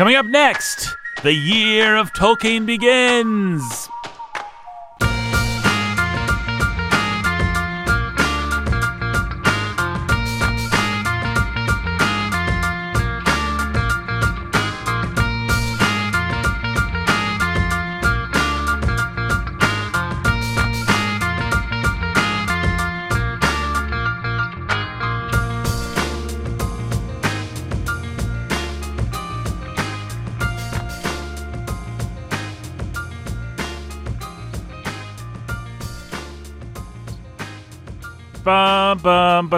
Coming up next, the year of Tolkien begins. Yay!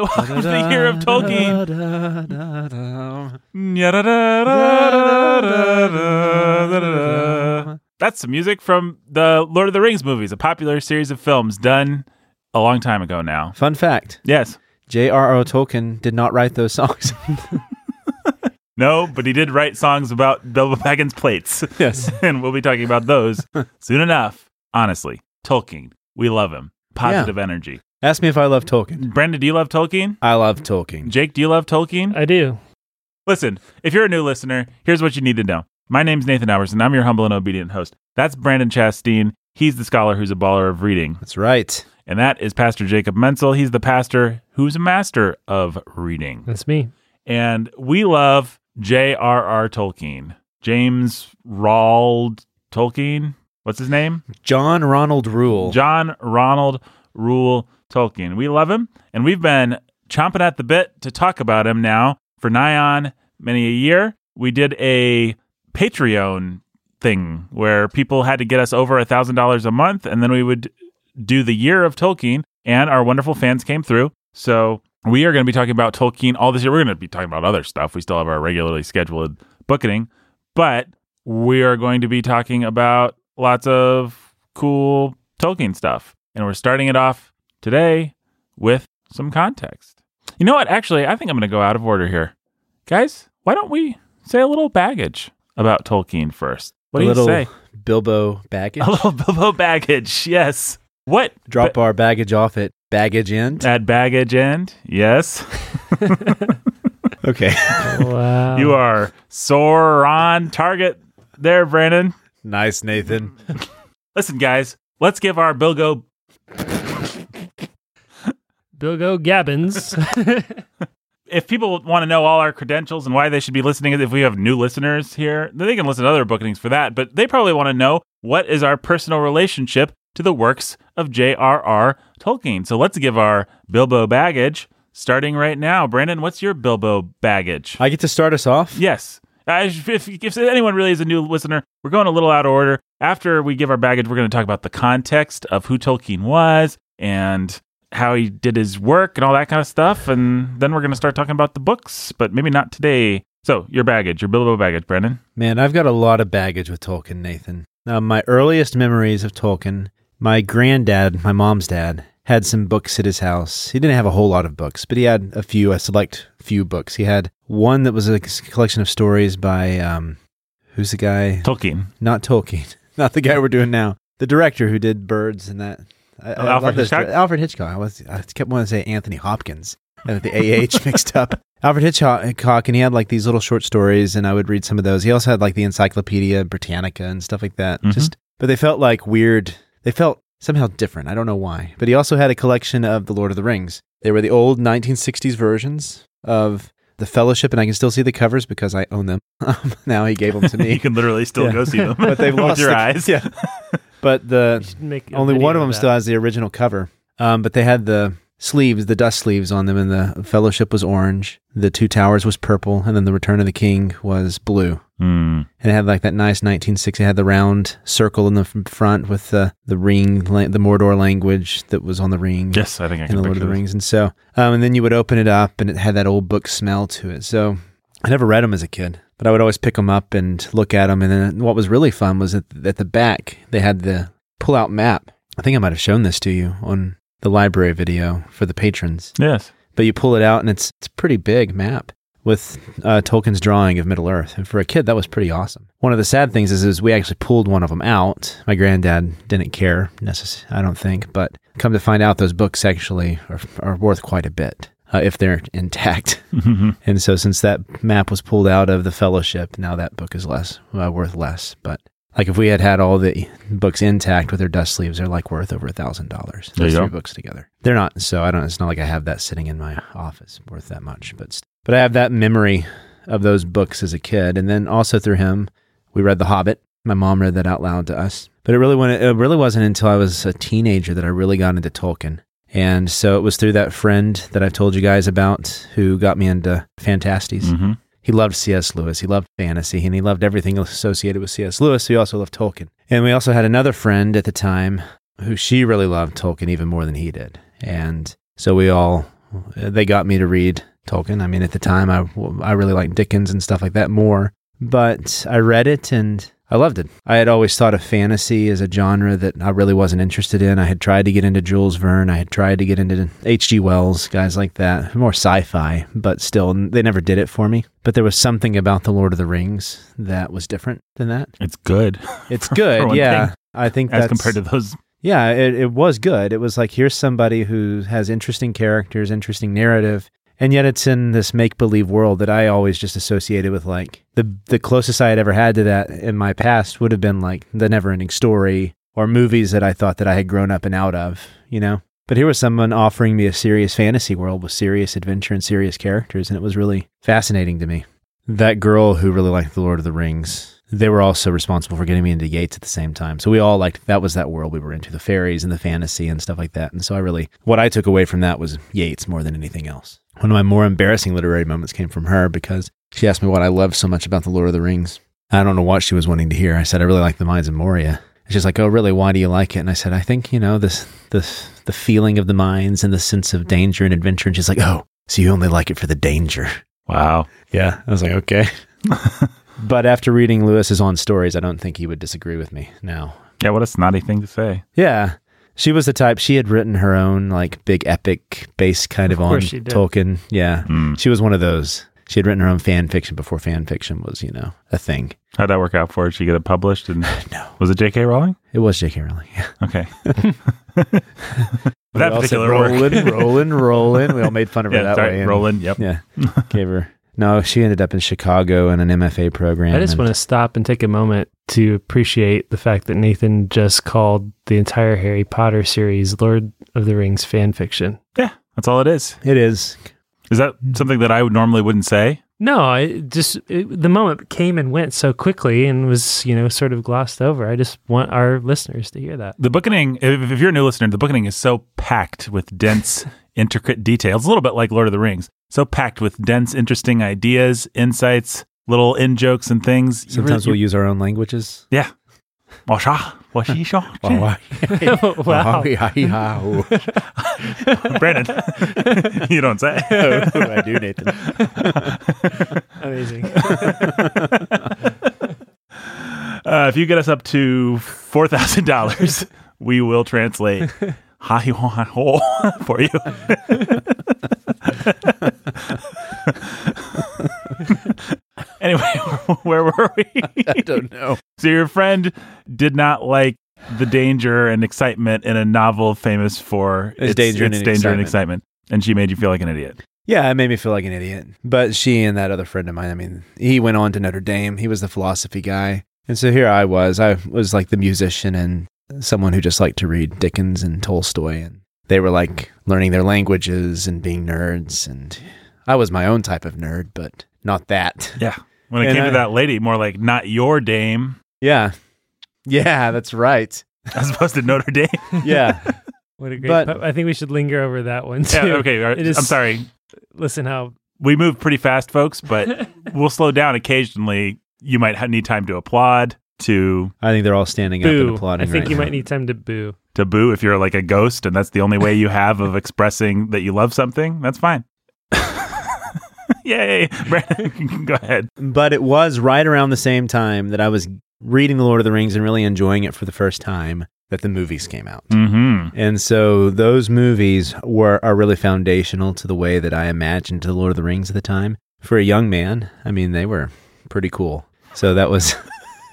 Welcome to the year of Tolkien. That's some music from the Lord of the Rings movies, a popular series of films done a long time ago now. Fun fact. Yes. J.R.R. Tolkien did not write those songs. No, but he did write songs about Bilbo Baggins' plates. Yes. And we'll be talking about those soon enough. Honestly, Tolkien. We love him. Positive energy. Ask me if I love Tolkien. Brandon, do you love Tolkien? I love Tolkien. Jake, do you love Tolkien? I do. Listen, if you're a new listener, here's what you need to know. My name's Nathan Albers, and I'm your humble and obedient host. That's Brandon Chasteen. He's the scholar who's a baller of reading. That's right. And that is Pastor Jacob Menzel. He's the pastor who's a master of reading. That's me. And we love J.R.R. Tolkien. James Ronald Tolkien. What's his name? John Ronald Reuel. John Ronald Reuel Tolkien. We love him, and we've been chomping at the bit to talk about him now for nigh on many a year. We did a Patreon thing where people had to get us over $1,000 a month, and then we would do the year of Tolkien, and our wonderful fans came through. So we are going to be talking about Tolkien all this year. We're going to be talking about other stuff. We still have our regularly scheduled bucketing, but we are going to be talking about lots of cool Tolkien stuff. And we're starting it off today with some context. You know what? Actually, I think I'm going to go out of order here. Guys, why don't we say a little baggage about Tolkien first? What do you say? Bilbo baggage? A little Bilbo baggage, yes. What? Drop our baggage off at Baggage End. At Baggage End, yes. Okay. Wow. You are sore on target there, Brandon. Nice, Nathan. Listen, guys, let's give our Bilbo Baggins. If people want to know all our credentials and why they should be listening, if we have new listeners here, then they can listen to other bookings for that. But they probably want to know, what is our personal relationship to the works of J.R.R. Tolkien? So let's give our Bilbo baggage starting right now. Brandon, what's your Bilbo baggage? I get to start us off? Yes. If anyone really is a new listener, we're going a little out of order. After we give our baggage, we're going to talk about the context of who Tolkien was and how he did his work and all that kind of stuff. And then we're going to start talking about the books, but maybe not today. So your baggage, your Bilbo baggage, Brandon. Man, I've got a lot of baggage with Tolkien, Nathan. My earliest memories of Tolkien... My granddad, my mom's dad, had some books at his house. He didn't have a whole lot of books, but he had a select few books. He had one that was a collection of stories by, who's the guy? Tolkien. Not Tolkien. Not the guy we're doing now. The director who did Birds and that. Alfred Hitchcock? Alfred Hitchcock. I kept wanting to say Anthony Hopkins. I had the A-H mixed up. Alfred Hitchcock, and he had like these little short stories, and I would read some of those. He also had like the Encyclopedia Britannica and stuff like that. Mm-hmm. But they felt like weird... They felt somehow different. I don't know why. But he also had a collection of The Lord of the Rings. They were the old 1960s versions of The Fellowship, and I can still see the covers because I own them. Now he gave them to me. You can literally still go see them. But they've lost your eyes. Yeah. But only one of them still has the original cover. But they had the sleeves, the dust sleeves on them, and the Fellowship was orange. The Two Towers was purple, and then the Return of the King was blue. Mm. And it had like that nice 1960, it had the round circle in the front with the ring, the Mordor language that was on the ring. Yes, I think I can picture this. And the Lord of the Rings. And so, and then you would open it up and it had that old book smell to it. So I never read them as a kid, but I would always pick them up and look at them. And then what was really fun was at the back, they had the pull-out map. I think I might have shown this to you on the library video for the patrons. Yes. But you pull it out and it's a pretty big map with Tolkien's drawing of Middle-earth. And for a kid, that was pretty awesome. One of the sad things is we actually pulled one of them out. My granddad didn't care, I don't think, but come to find out those books actually are worth quite a bit if they're intact. Mm-hmm. And so since that map was pulled out of the Fellowship, now that book is less worth less. But like if we had all the books intact with their dust sleeves, they're like worth over $1,000. Those three books together. They're not, so I don't, it's not like I have that sitting in my office worth that much, but I have that memory of those books as a kid. And then also through him, we read The Hobbit. My mom read that out loud to us, but it really wasn't until I was a teenager that I really got into Tolkien. And so it was through that friend that I've told you guys about who got me into Fantasties. Mm-hmm. He loved C.S. Lewis, he loved fantasy, and he loved everything associated with C.S. Lewis, so he also loved Tolkien. And we also had another friend at the time who she really loved Tolkien even more than he did. And so they got me to read Tolkien. I mean, at the time, I really liked Dickens and stuff like that more, but I read it and I loved it. I had always thought of fantasy as a genre that I really wasn't interested in. I had tried to get into Jules Verne. I had tried to get into H.G. Wells, guys like that, more sci-fi, but still, they never did it for me. But there was something about The Lord of the Rings that was different than that. It's good. It's good, yeah. I think that's... As compared to those... Yeah, it was good. It was like, here's somebody who has interesting characters, interesting narrative, and yet it's in this make-believe world that I always just associated with, like, the closest I had ever had to that in my past would have been, like, The NeverEnding Story or movies that I thought that I had grown up and out of, you know? But here was someone offering me a serious fantasy world with serious adventure and serious characters, and it was really fascinating to me. That girl who really liked The Lord of the Rings, they were also responsible for getting me into Yeats at the same time. So we all liked, that was that world we were into, the fairies and the fantasy and stuff like that. And so what I took away from that was Yeats more than anything else. One of my more embarrassing literary moments came from her because she asked me what I loved so much about The Lord of the Rings. I don't know what she was wanting to hear. I said, I really like the Mines of Moria. And she's like, oh, really? Why do you like it? And I said, I think, the feeling of the mines and the sense of danger and adventure. And she's like, oh, so you only like it for the danger. Wow. Yeah. I was like, okay. But after reading Lewis's On Stories, I don't think he would disagree with me now. Yeah, what a snotty thing to say. Yeah. She was the type, she had written her own like big epic based kind of on Tolkien. Yeah. Mm. She was one of those. She had written her own fan fiction before fan fiction was, a thing. How'd that work out for her? Did she get it published? And no. Was it J.K. Rowling? It was J.K. Rowling, yeah. Okay. That particular work. Roland. We all made fun of her that way. Roland, yep. Yeah. Gave her. No, she ended up in Chicago in an MFA program. I just want to stop and take a moment to appreciate the fact that Nathan just called the entire Harry Potter series Lord of the Rings fan fiction. Yeah, that's all it is. It is. Is that something that I normally wouldn't say? No, the moment came and went so quickly and was, sort of glossed over. I just want our listeners to hear that. The Bookending, if you're a new listener, the Bookending is so packed with dense, intricate details, a little bit like Lord of the Rings. So packed with dense, interesting ideas, insights, little in-jokes and things. Sometimes we'll use our own languages. Yeah. Brandon, you don't say. Oh, I do, Nathan. Amazing. If you get us up to $4,000, we will translate ha-hi-ho-ha-ho for you. Anyway, where were we? I don't know. So your friend did not like the danger and excitement in a novel famous for its danger and excitement. And she made you feel like an idiot. Yeah, it made me feel like an idiot. But she and that other friend of mine, he went on to Notre Dame. He was the philosophy guy. And so here I was like the musician and someone who just liked to read Dickens and Tolstoy. And they were like learning their languages and being nerds. And I was my own type of nerd, but not that. Yeah. When it came to that lady, more like, not your dame. Yeah. Yeah, that's right. As opposed to Notre Dame. Yeah. What a great I think we should linger over that one, too. Yeah, okay. I'm sorry. Listen how... We move pretty fast, folks, but we'll slow down occasionally. You might need time to applaud, I think they're all standing up and applauding right now. I think you might need time to boo. To boo if you're like a ghost, and that's the only way you have of expressing that you love something, that's fine. Yay, Brandon, go ahead. But it was right around the same time that I was reading The Lord of the Rings and really enjoying it for the first time that the movies came out. Mm-hmm. And so those movies are really foundational to the way that I imagined The Lord of the Rings at the time. for a young man, I mean, they were pretty cool. So that was,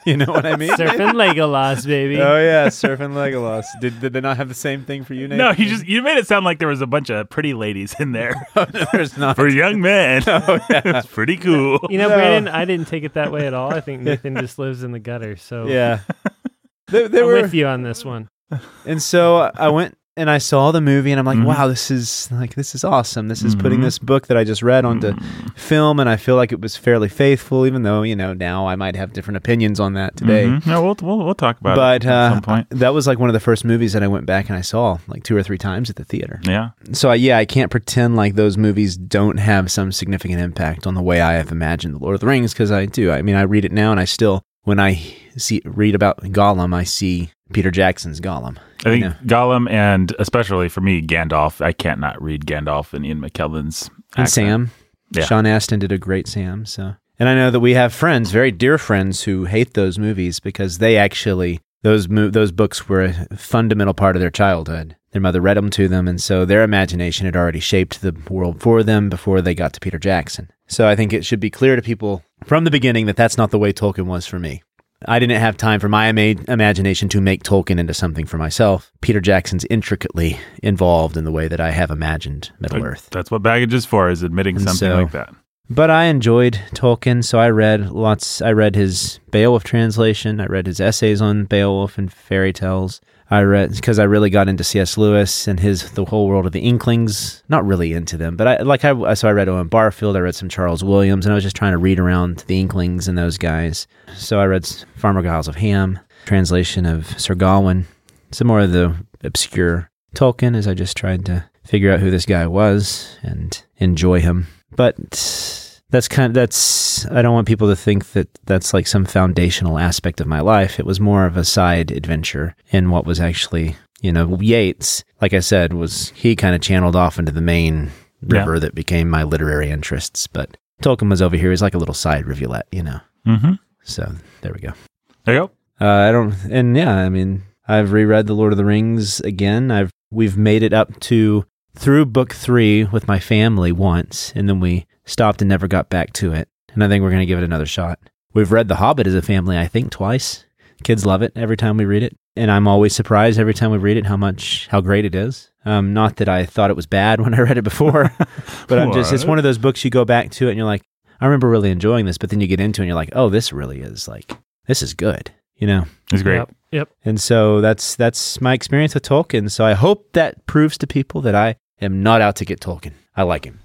you know what I mean? Surfing Legolas, baby. Oh yeah, surfing Legolas. Did they not have the same thing for you, Nathan? No, you made it sound like there was a bunch of pretty ladies in there. Oh, no, there's not. For young men. Oh yeah. It's pretty cool. You know, Brandon, I didn't take it that way at all. I think Nathan just lives in the gutter, so yeah. I'm with you on this one. And so I went and I saw the movie and I'm like, wow, this is awesome. This is putting this book that I just read onto film, and I feel like it was fairly faithful, even though, you know, now I might have different opinions on that today. No, we'll talk about it at some point. That was like one of the first movies that I went back and I saw like 2 or 3 times at the theater. Yeah. So I can't pretend like those movies don't have some significant impact on the way I have imagined The Lord of the Rings, because I do. I mean, I read it now and I still, when I read about Gollum, I see Peter Jackson's Gollum. I think Gollum, and especially for me, Gandalf. I can't not read Gandalf and Ian McKellen's accent. And Sam. Yeah. Sean Astin did a great Sam. So, and I know that we have friends, very dear friends, who hate those movies because they actually, those books were a fundamental part of their childhood. Their mother read them to them, and so their imagination had already shaped the world for them before they got to Peter Jackson. So I think it should be clear to people from the beginning that that's not the way Tolkien was for me. I didn't have time for my imagination to make Tolkien into something for myself. Peter Jackson's intricately involved in the way that I have imagined Middle-earth. That's what baggage is for, is admitting something like that. But I enjoyed Tolkien, so I read lots. I read his Beowulf translation. I read his essays on Beowulf and fairy tales. I read, because I really got into C.S. Lewis and the whole world of the Inklings. Not really into them, but I read Owen Barfield, I read some Charles Williams, and I was just trying to read around the Inklings and those guys. So I read Farmer Giles of Ham, translation of Sir Gawain, some more of the obscure Tolkien as I just tried to figure out who this guy was and enjoy him. But I don't want people to think that that's like some foundational aspect of my life. It was more of a side adventure in what was actually, you know, Yeats, like I said, he kind of channeled off into the main river that became my literary interests. But Tolkien was over here. He's like a little side rivulet, you know? Mm-hmm. So there we go. There you go. I've reread The Lord of the Rings again. We've made it up to through book 3 with my family once, and then we stopped and never got back to it. And I think we're going to give it another shot. We've read The Hobbit as a family, I think, twice. Kids love it every time we read it. And I'm always surprised every time we read it how great it is. Not that I thought it was bad when I read it before, but it's one of those books you go back to it and you're like, I remember really enjoying this, but then you get into it and you're like, oh, this really is this is good. You know, it's great. Yep. And so that's my experience with Tolkien. So I hope that proves to people that I am not out to get Tolkien. I like him.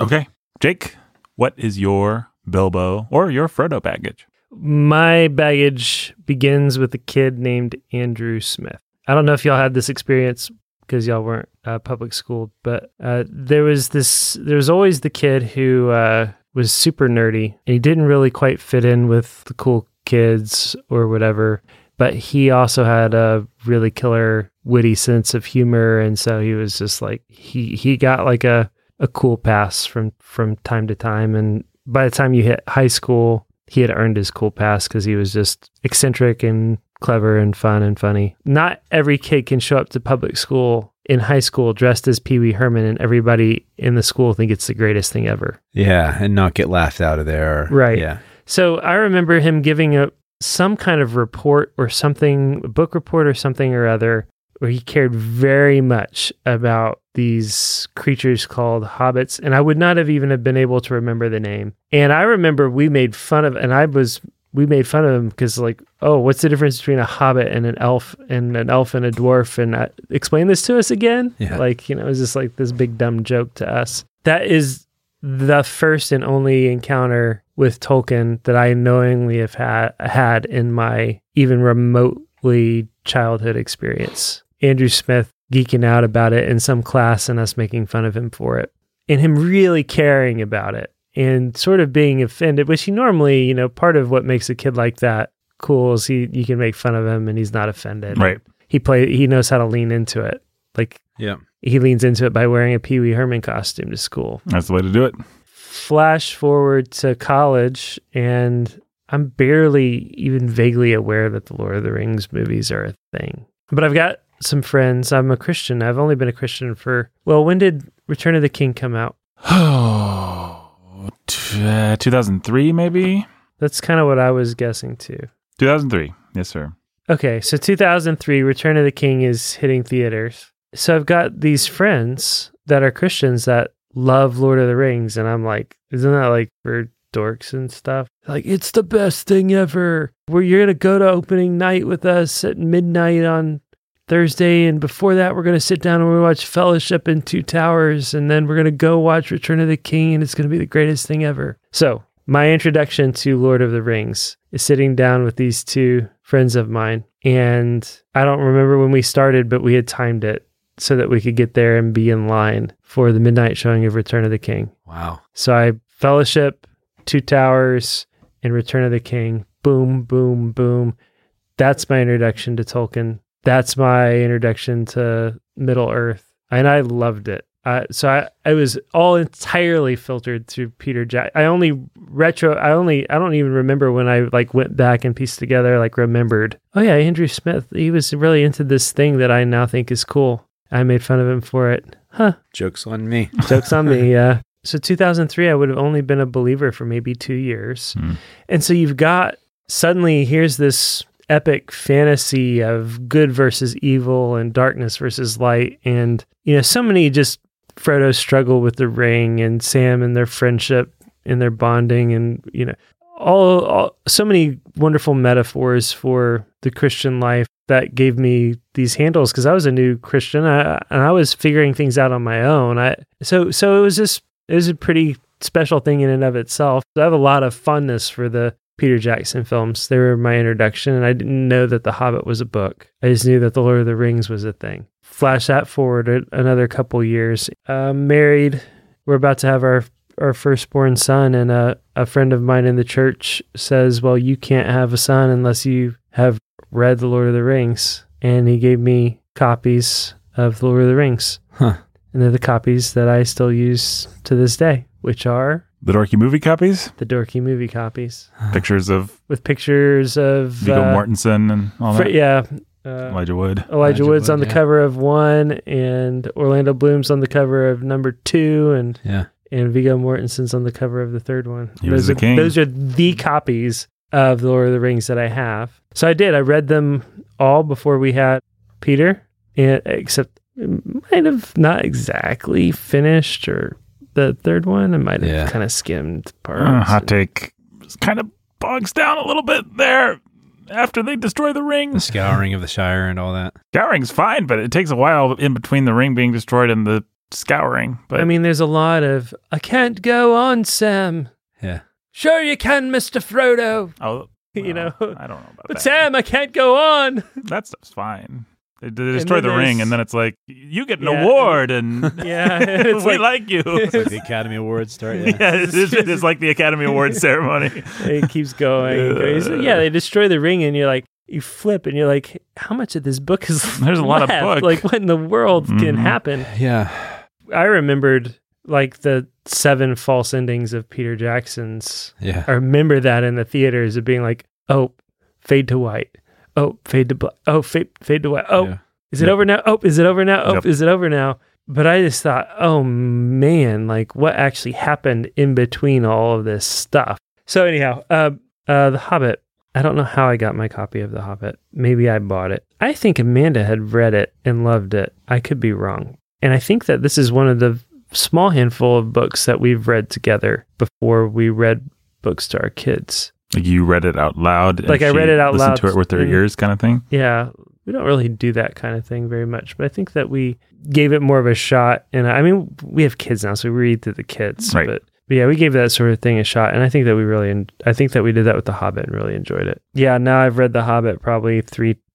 Okay. Jake, what is your Bilbo or your Frodo baggage? My baggage begins with a kid named Andrew Smith. I don't know if y'all had this experience because y'all weren't public school, but there was always the kid who was super nerdy, and he didn't really quite fit in with the cool kids or whatever, but he also had a really killer witty sense of humor, and so he was just like, he got like a cool pass from time to time, and by the time you hit high school, he had earned his cool pass because he was just eccentric and clever and fun and funny. Not every kid can show up to public school in high school dressed as Pee Wee Herman and everybody in the school think it's the greatest thing ever. Yeah, and not get laughed out of there. Right. Yeah. So I remember him giving up some kind of report or something, a book report or something or other, where he cared very much about these creatures called hobbits. And I would not have even have been able to remember the name. And I remember we made fun of him because like, oh, what's the difference between a hobbit and an elf and a dwarf? And explain this to us again. Yeah. Like, you know, it was just like this big dumb joke to us. That is the first and only encounter with Tolkien that I knowingly have had in my even remotely childhood experience. Andrew Smith geeking out about it in some class and us making fun of him for it, and him really caring about it and sort of being offended, which he normally, you know, part of what makes a kid like that cool is you can make fun of him and he's not offended. Right. He knows how to lean into it. Like, yeah, he leans into it by wearing a Pee Wee Herman costume to school. That's the way to do it. Flash forward to college, and I'm barely even vaguely aware that the Lord of the Rings movies are a thing. But I've got some friends. I'm a Christian. I've only been a Christian for, well, when did Return of the King come out? Oh, 2003, maybe? That's kind of what I was guessing, too. 2003. Yes, sir. Okay, so 2003, Return of the King is hitting theaters. So I've got these friends that are Christians that love Lord of the Rings, and I'm like, isn't that like for dorks and stuff? Like, it's the best thing ever. Where you're going to go to opening night with us at midnight on Thursday, and before that, we're going to sit down and we're going to watch Fellowship and Two Towers, and then we're going to go watch Return of the King, and it's going to be the greatest thing ever. So my introduction to Lord of the Rings is sitting down with these two friends of mine, and I don't remember when we started, but we had timed it so that we could get there and be in line for the midnight showing of Return of the King. Wow. So I Fellowship, Two Towers, and Return of the King. Boom, boom, boom. That's my introduction to Tolkien. That's my introduction to Middle-earth, and I loved it. So I was all entirely filtered through Peter Jackson. I don't even remember when I like went back and pieced together, like remembered, oh yeah, Andrew Smith, he was really into this thing that I now think is cool. I made fun of him for it. Huh. Joke's on me. Joke's on me, yeah. So 2003, I would have only been a believer for maybe 2 years. Mm. And so you've got, suddenly here's this epic fantasy of good versus evil and darkness versus light. And, you know, so many just Frodo's struggle with the ring and Sam and their friendship and their bonding and, you know, all so many wonderful metaphors for the Christian life that gave me these handles because I was a new Christian and I was figuring things out on my own. So it was a pretty special thing in and of itself. I have a lot of fondness for the Peter Jackson films. They were my introduction, and I didn't know that The Hobbit was a book. I just knew that The Lord of the Rings was a thing. Flash that forward another couple years. Married, we're about to have our firstborn son, and a friend of mine in the church says, well, you can't have a son unless you have read The Lord of the Rings. And he gave me copies of The Lord of the Rings. Huh. And they're the copies that I still use to this day, which are... The dorky movie copies? The dorky movie copies. Pictures of... With pictures of... Viggo Mortensen and all that? Yeah. Elijah Wood. Elijah Wood's on the cover of one, and Orlando Bloom's on the cover of number two, and Viggo Mortensen's on the cover of the third one. He was the king. Those are the copies of The Lord of the Rings that I have. So I did. I read them all before we had Peter, and, except it might have not exactly finished or... The third one, I might have kind of skimmed parts. Hot take. It kind of bogs down a little bit there after they destroy the ring. The scouring of the Shire and all that. Scouring's fine, but it takes a while in between the ring being destroyed and the scouring. But I mean, there's a lot of, I can't go on, Sam. Yeah. Sure you can, Mr. Frodo. Oh, well, you know. I don't know about that. But Sam, I can't go on. That stuff's fine. They destroy the ring, and then it's like, you get an award, and it's we like you. It's like the Academy Awards start. Yeah, it's like the Academy Awards ceremony. It keeps going. They destroy the ring, and you're like, you flip, and you're like, how much of this book is There's left? A lot of book. Like, what in the world can happen? Yeah. I remembered, like, the 7 false endings of Peter Jackson's. Yeah. I remember that in the theaters of being like, oh, fade to white. Oh, fade to black. Oh, fade to white. Oh, is it over now? Oh, is it over now? Oh, is it over now? But I just thought, oh man, like what actually happened in between all of this stuff? So anyhow, The Hobbit. I don't know how I got my copy of The Hobbit. Maybe I bought it. I think Amanda had read it and loved it. I could be wrong. And I think that this is one of the small handful of books that we've read together before we read books to our kids. Like you read it out loud? And like I read it out loud. Listen to it with their ears kind of thing? Yeah. We don't really do that kind of thing very much. But I think that we gave it more of a shot. And I mean, we have kids now, so we read to the kids. Right. But yeah, we gave that sort of thing a shot. And I think that we did that with The Hobbit and really enjoyed it. Yeah, now I've read The Hobbit probably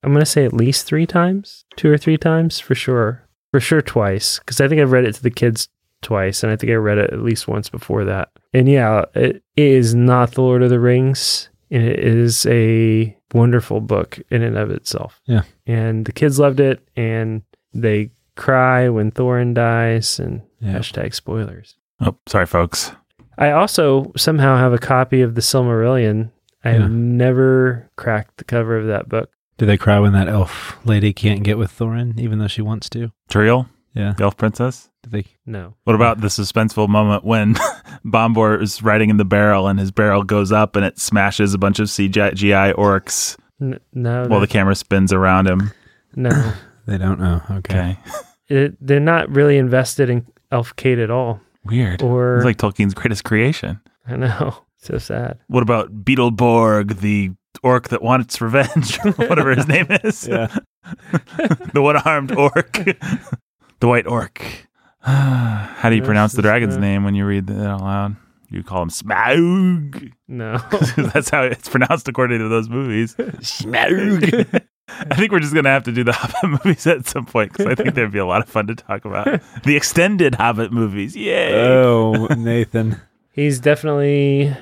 I'm going to say at least 3 times, 2 or 3 times for sure. For sure twice. Because I think I've read it to the kids twice. And I think I read it at least once before that. And yeah, it is not The Lord of the Rings. And it is a wonderful book in and of itself. Yeah. And the kids loved it. And they cry when Thorin dies. And hashtag spoilers. Oh, sorry, folks. I also somehow have a copy of The Silmarillion. I have never cracked the cover of that book. Do they cry when that elf lady can't get with Thorin, even though she wants to? Turiel? Yeah. The elf princess? empathy. No. What about the suspenseful moment when Bombor is riding in the barrel and his barrel goes up and it smashes a bunch of CGI orcs while the camera spins around him? No. They don't know. Okay. They're not really invested in Elfcade at all. Weird. Or, it's like Tolkien's greatest creation. I know. So sad. What about Beetleborg, the orc that wants revenge, whatever his name is? Yeah. The one-armed orc. The white orc. How do you pronounce the dragon's name when you read that out loud? You call him Smaug. No. That's how it's pronounced according to those movies. Smaug. I think we're just going to have to do the Hobbit movies at some point, because I think there'd be a lot of fun to talk about. The extended Hobbit movies. Yay. Oh, Nathan. He's definitely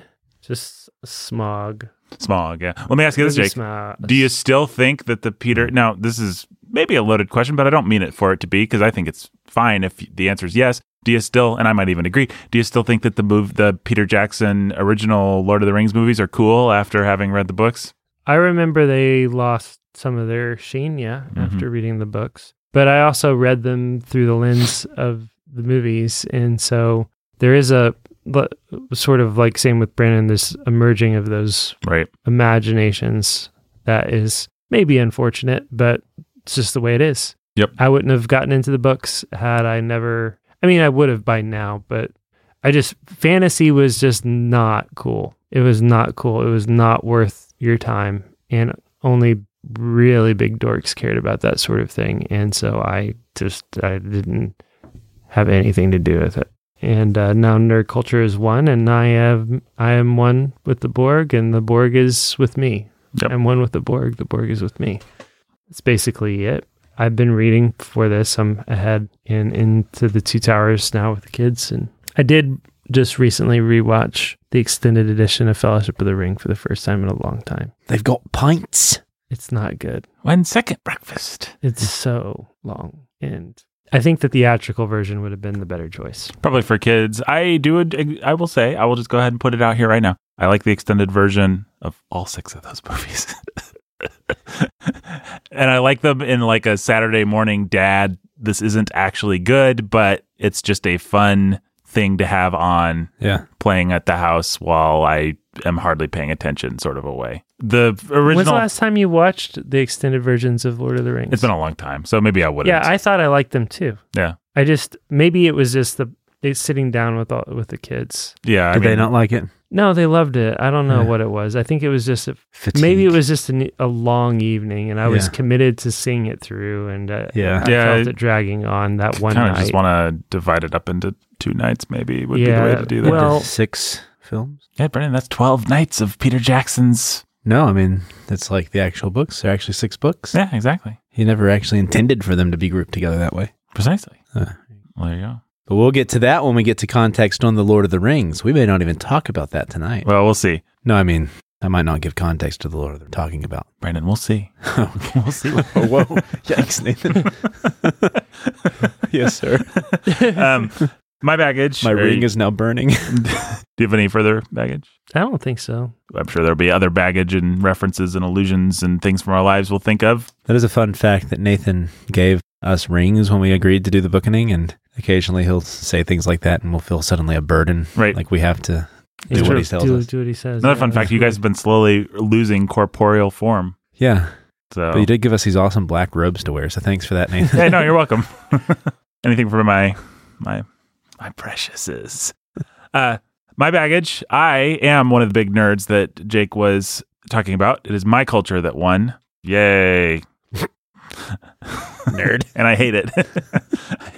just Smaug. Smaug, yeah. Let me ask you this, Jake. Do you still think that the Peter... Now, this is maybe a loaded question, but I don't mean it for it to be, because I think it's fine if the answer is yes. Do you still, and I might even agree, do you still think that the Peter Jackson original Lord of the Rings movies are cool after having read the books? I remember they lost some of their sheen, after reading the books. But I also read them through the lens of the movies, and so there is a... But sort of like same with Brandon, this emerging of those imaginations that is maybe unfortunate, but it's just the way it is. Yep. I wouldn't have gotten into the books had I never, I mean, I would have by now, but fantasy was just not cool. It was not cool. It was not worth your time. And only really big dorks cared about that sort of thing. And so I didn't have anything to do with it. And now nerd culture is one, and I am one with the Borg, and the Borg is with me. Yep. I'm one with the Borg. The Borg is with me. That's basically it. I've been reading for this. I'm ahead and into the Two Towers now with the kids. And I did just recently rewatch the extended edition of Fellowship of the Ring for the first time in a long time. They've got pints. It's not good. 1 second breakfast. It's so long, and I think the theatrical version would have been the better choice. Probably for kids. I will just go ahead and put it out here right now. I like the extended version of all six of those movies. And I like them in like a Saturday morning, dad, this isn't actually good, but it's just a fun thing to have on playing at the house while I am hardly paying attention sort of a way. The original... When's the last time you watched the extended versions of Lord of the Rings? It's been a long time, so maybe I wouldn't. Yeah, I thought I liked them too. Yeah. I just... Maybe it was just sitting down with the kids. Yeah. Did they not like it? No, they loved it. I don't know what it was. I think it was just... Maybe it was just a long evening, and I was committed to seeing it through, and I felt it dragging on that one night. I kind of just want to divide it up into two nights, maybe, would be the way to do that. Well, 6 films? Yeah, Brennan, that's 12 nights of Peter Jackson's... No, I mean, it's like the actual books. They're actually 6 books. Yeah, exactly. He never actually intended for them to be grouped together that way. Precisely. Well, there you go. But we'll get to that when we get to context on The Lord of the Rings. We may not even talk about that tonight. Well, we'll see. No, I mean, I might not give context to The Lord of the Rings talking about. Brandon, we'll see. We'll see. Whoa. Yikes, Nathan. Yes, sir. My baggage. My ring is now burning. Do you have any further baggage? I don't think so. I'm sure there'll be other baggage and references and allusions and things from our lives we'll think of. That is a fun fact that Nathan gave us rings when we agreed to do the bookening, and occasionally he'll say things like that and we'll feel suddenly a burden. Right. Like we have to do what he tells us. Do what he says. Another fun fact, you guys have been slowly losing corporeal form. Yeah. So. But you did give us these awesome black robes to wear, so thanks for that, Nathan. Hey, no, you're welcome. Anything for my preciouses. My baggage, I am one of the big nerds that Jake was talking about. It is my culture that won. Yay. Nerd. And I hate it.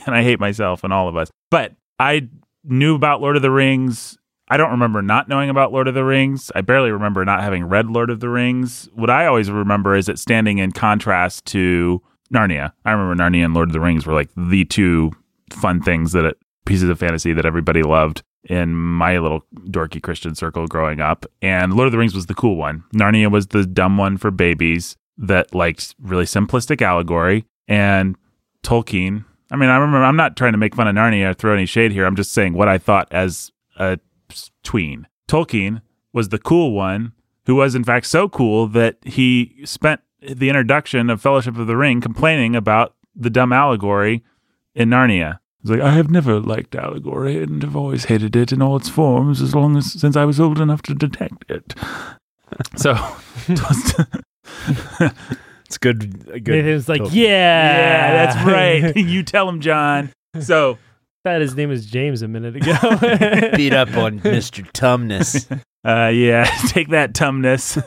And I hate myself and all of us. But I knew about Lord of the Rings. I don't remember not knowing about Lord of the Rings. I barely remember not having read Lord of the Rings. What I always remember is it standing in contrast to Narnia. I remember Narnia and Lord of the Rings were like the two fun things that pieces of fantasy that everybody loved in my little dorky Christian circle growing up. And Lord of the Rings was the cool one. Narnia was the dumb one for babies that liked really simplistic allegory. And Tolkien, I mean, I remember, I'm not trying to make fun of Narnia or throw any shade here. I'm just saying what I thought as a tween. Tolkien was the cool one who was, in fact, so cool that he spent the introduction of Fellowship of the Ring complaining about the dumb allegory in Narnia. It's like, I have never liked allegory and have always hated it in all its forms since I was old enough to detect it. So it's good. It was like, yeah, that's right. You tell him, John. So I thought his name was James a minute ago. Beat up on Mr. Tumnus. Yeah, take that, Tumnus.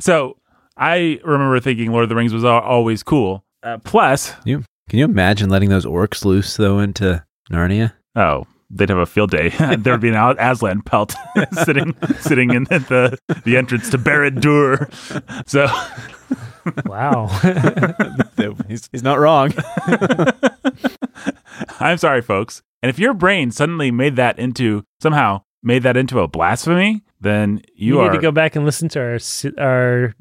So I remember thinking Lord of the Rings was always cool. Plus, can you imagine letting those orcs loose, though, into Narnia? Oh, they'd have a field day. There would be an Aslan pelt sitting in the entrance to Barad-dûr. So, wow. He's not wrong. I'm sorry, folks. And if your brain suddenly somehow made that into a blasphemy, then you need to go back and listen to our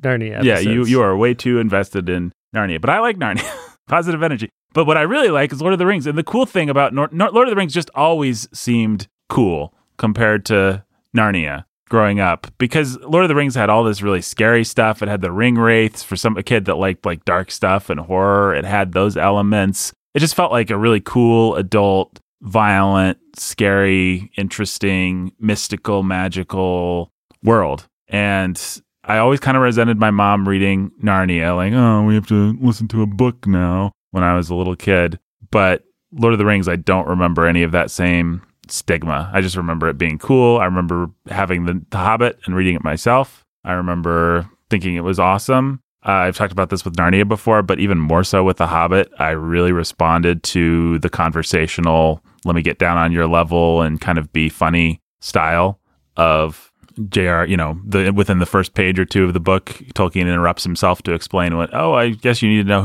Narnia episodes. Yeah, you are way too invested in Narnia. But I like Narnia. Positive energy. But what I really like is Lord of the Rings. And the cool thing about Lord of the Rings just always seemed cool compared to Narnia growing up, because Lord of the Rings had all this really scary stuff. It had the Ringwraiths for a kid that liked like dark stuff and horror. It had those elements. It just felt like a really cool adult, violent, scary, interesting, mystical, magical world. And I always kind of resented my mom reading Narnia, like, oh, we have to listen to a book now, when I was a little kid. But Lord of the Rings, I don't remember any of that same stigma. I just remember it being cool. I remember having the Hobbit and reading it myself. I remember thinking it was awesome. I've talked about this with Narnia before, but even more so with The Hobbit, I really responded to the conversational, let me get down on your level and kind of be funny style of J.R., within the first page or two of the book, Tolkien interrupts himself to explain I guess you need to know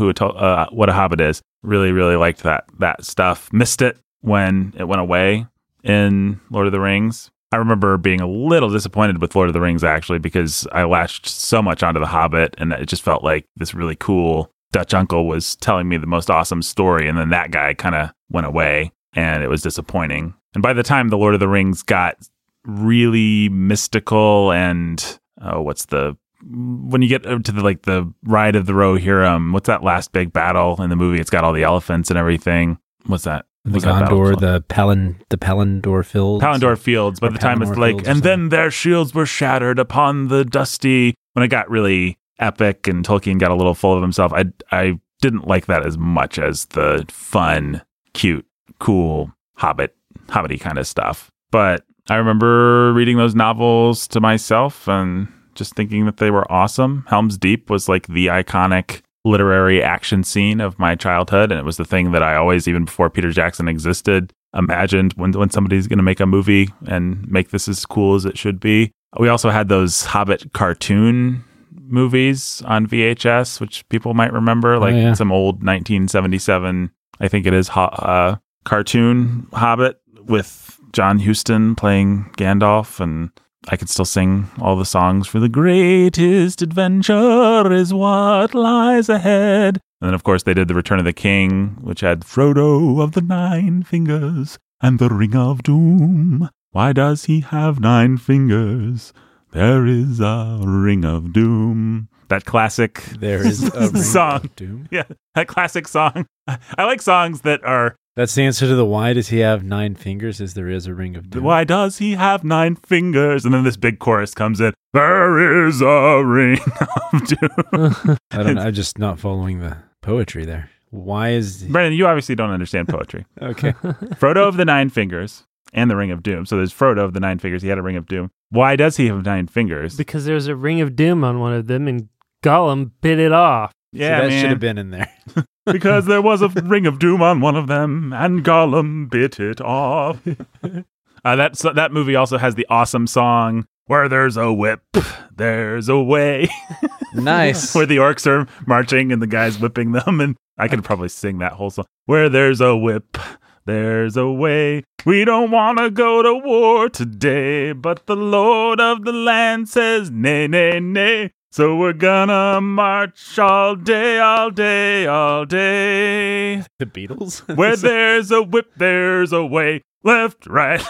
what a hobbit is. Really, really liked that stuff. Missed it when it went away in Lord of the Rings. I remember being a little disappointed with Lord of the Rings, actually, because I latched so much onto The Hobbit, and it just felt like this really cool Dutch uncle was telling me the most awesome story, and then that guy kind of went away, and it was disappointing. And by the time the Lord of the Rings got really mystical and when you get to the Ride of the Rohirrim, what's that last big battle in the movie? It's got all the elephants and everything. What's that? The Palandor Fields. Palandor Fields. By the time it's like, and then their shields were shattered upon the dusty. When it got really epic and Tolkien got a little full of himself, I didn't like that as much as the fun, cute, cool hobbity kind of stuff. But I remember reading those novels to myself and just thinking that they were awesome. Helm's Deep was like the iconic literary action scene of my childhood. And it was the thing that I always, even before Peter Jackson existed, imagined when somebody's going to make a movie and make this as cool as it should be. We also had those Hobbit cartoon movies on VHS, which people might remember, some old 1977, I think it is, cartoon Hobbit with John Huston playing Gandalf, and I could still sing all the songs for the greatest adventure is what lies ahead. And then, of course, they did The Return of the King, which had Frodo of the Nine Fingers and the Ring of Doom. Why does he have 9 fingers? There is a Ring of Doom. That classic there is a song. Ring of Doom. Yeah, that classic song. I like songs that are... That's the answer to the why does he have 9 fingers is there is a ring of doom. Why does he have 9 fingers? And then this big chorus comes in. There is a ring of doom. I don't know. I'm just not following the poetry there. Why is... Brandon, you obviously don't understand poetry. Okay. Frodo of the Nine Fingers and the Ring of Doom. So there's Frodo of the Nine Fingers. He had a ring of doom. Why does he have 9 fingers? Because there's a ring of doom on one of them and Gollum bit it off. Yeah, so that should have been in there. Because there was a ring of doom on one of them, and Gollum bit it off. That movie also has the awesome song, where there's a whip, there's a way. Nice. Where the orcs are marching and the guy's whipping them, and I could probably sing that whole song. Where there's a whip, there's a way. We don't want to go to war today, but the Lord of the land says, nay, nay, nay. So we're gonna march all day, all day, all day. The Beatles? Where there's a whip, there's a way. Left, right.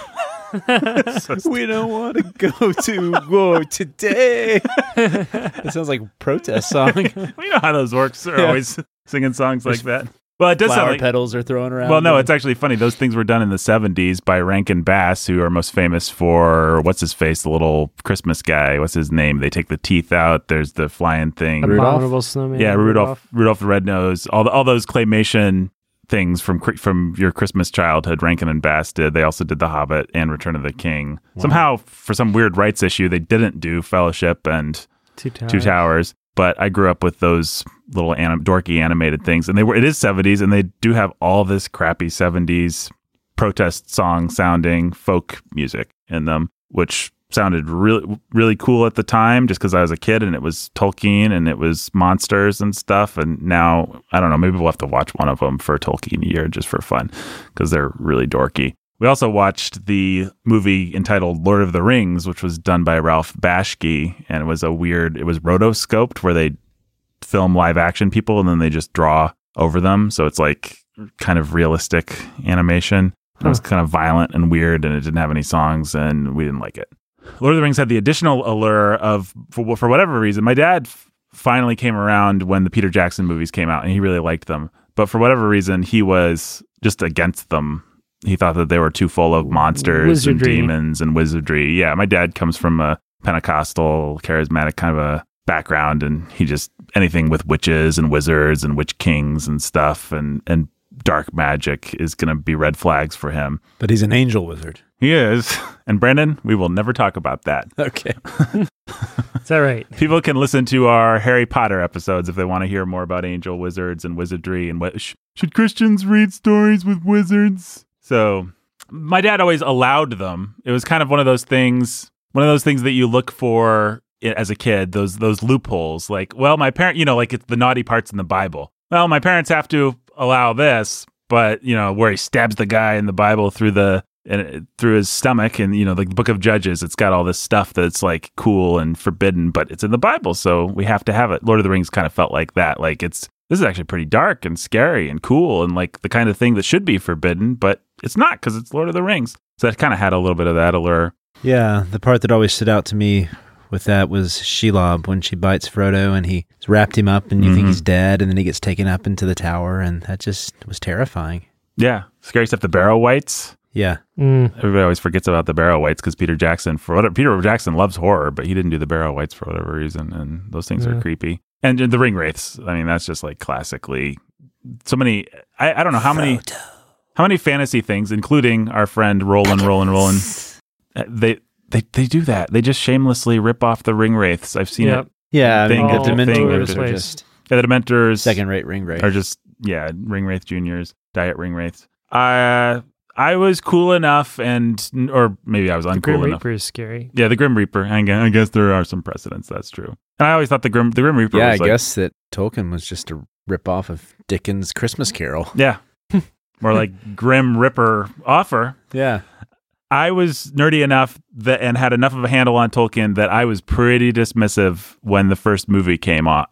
We don't want to go to war today. It sounds like a protest song. We know how those orcs are always singing songs like that. Well, it does sound like petals are thrown around. Well, no, it's actually funny. Those things were done in the 70s by Rankin Bass, who are most famous for what's his face, the little Christmas guy. What's his name? They take the teeth out. There's the flying thing. Abominable Snowman. Yeah, Rudolph the Red Nose. All those claymation things from your Christmas childhood. Rankin and Bass did. They also did The Hobbit and Return of the King. Wow. Somehow, for some weird rights issue, they didn't do Fellowship and Two Towers. But I grew up with those little dorky animated things, and it is 70s, and they do have all this crappy 70s protest song sounding folk music in them, which sounded really, really cool at the time, just because I was a kid, and it was Tolkien, and it was monsters and stuff. And now, I don't know, maybe we'll have to watch one of them for Tolkien a year just for fun, because they're really dorky. We also watched the movie entitled Lord of the Rings, which was done by Ralph Bashki, and it was rotoscoped, where they film live action people and then they just draw over them. So it's like kind of realistic animation. It was kind of violent and weird, and it didn't have any songs, and we didn't like it. Lord of the Rings had the additional allure of, for whatever reason, my dad finally came around when the Peter Jackson movies came out, and he really liked them. But for whatever reason, he was just against them. He thought that they were too full of monsters and demons and wizardry. Yeah, my dad comes from a Pentecostal, charismatic kind of a background, and he just, anything with witches and wizards and witch kings and stuff and dark magic is going to be red flags for him. But he's an angel wizard. He is. And Brandon, we will never talk about that. Okay. It's all right. People can listen to our Harry Potter episodes if they want to hear more about angel wizards and wizardry and what should Christians read stories with wizards? So my dad always allowed them. It was kind of one of those things that you look for as a kid, those loopholes. Like, well, my parent, like it's the naughty parts in the Bible. Well, my parents have to allow this, but where he stabs the guy in the Bible through his stomach, and like the Book of Judges, it's got all this stuff that's like cool and forbidden, but it's in the Bible, so we have to have it. Lord of the Rings kind of felt like that. Like this is actually pretty dark and scary and cool and like the kind of thing that should be forbidden, but it's not because it's Lord of the Rings. So that kind of had a little bit of that allure. Yeah, the part that always stood out to me with that was Shelob, when she bites Frodo and he's wrapped him up and you think he's dead, and then he gets taken up into the tower, and that just was terrifying. Yeah, scary stuff. The Barrow-wights. Yeah. Mm. Everybody always forgets about the Barrow-wights because Peter Jackson loves horror, but he didn't do the Barrow-wights for whatever reason, and those things are creepy. And the Ringwraiths, I mean, that's just like classically so many. I don't know how many fantasy things, including our friend Roland. They do that. They just shamelessly rip off the Ringwraiths. I've seen it. Yeah, the Dementors are just the Dementors, second-rate Ringwraiths are just Ringwraith Juniors, Diet Ringwraiths. I was cool enough, or maybe I was uncool enough. The Grim Reaper is scary. Yeah, the Grim Reaper. I guess there are some precedents. That's true. And I always thought the Grim Reaper was I guess that Tolkien was just a ripoff of Dickens' Christmas Carol. Yeah. More like Grim Ripper offer. Yeah. I was nerdy enough and had enough of a handle on Tolkien that I was pretty dismissive when the first movie came off.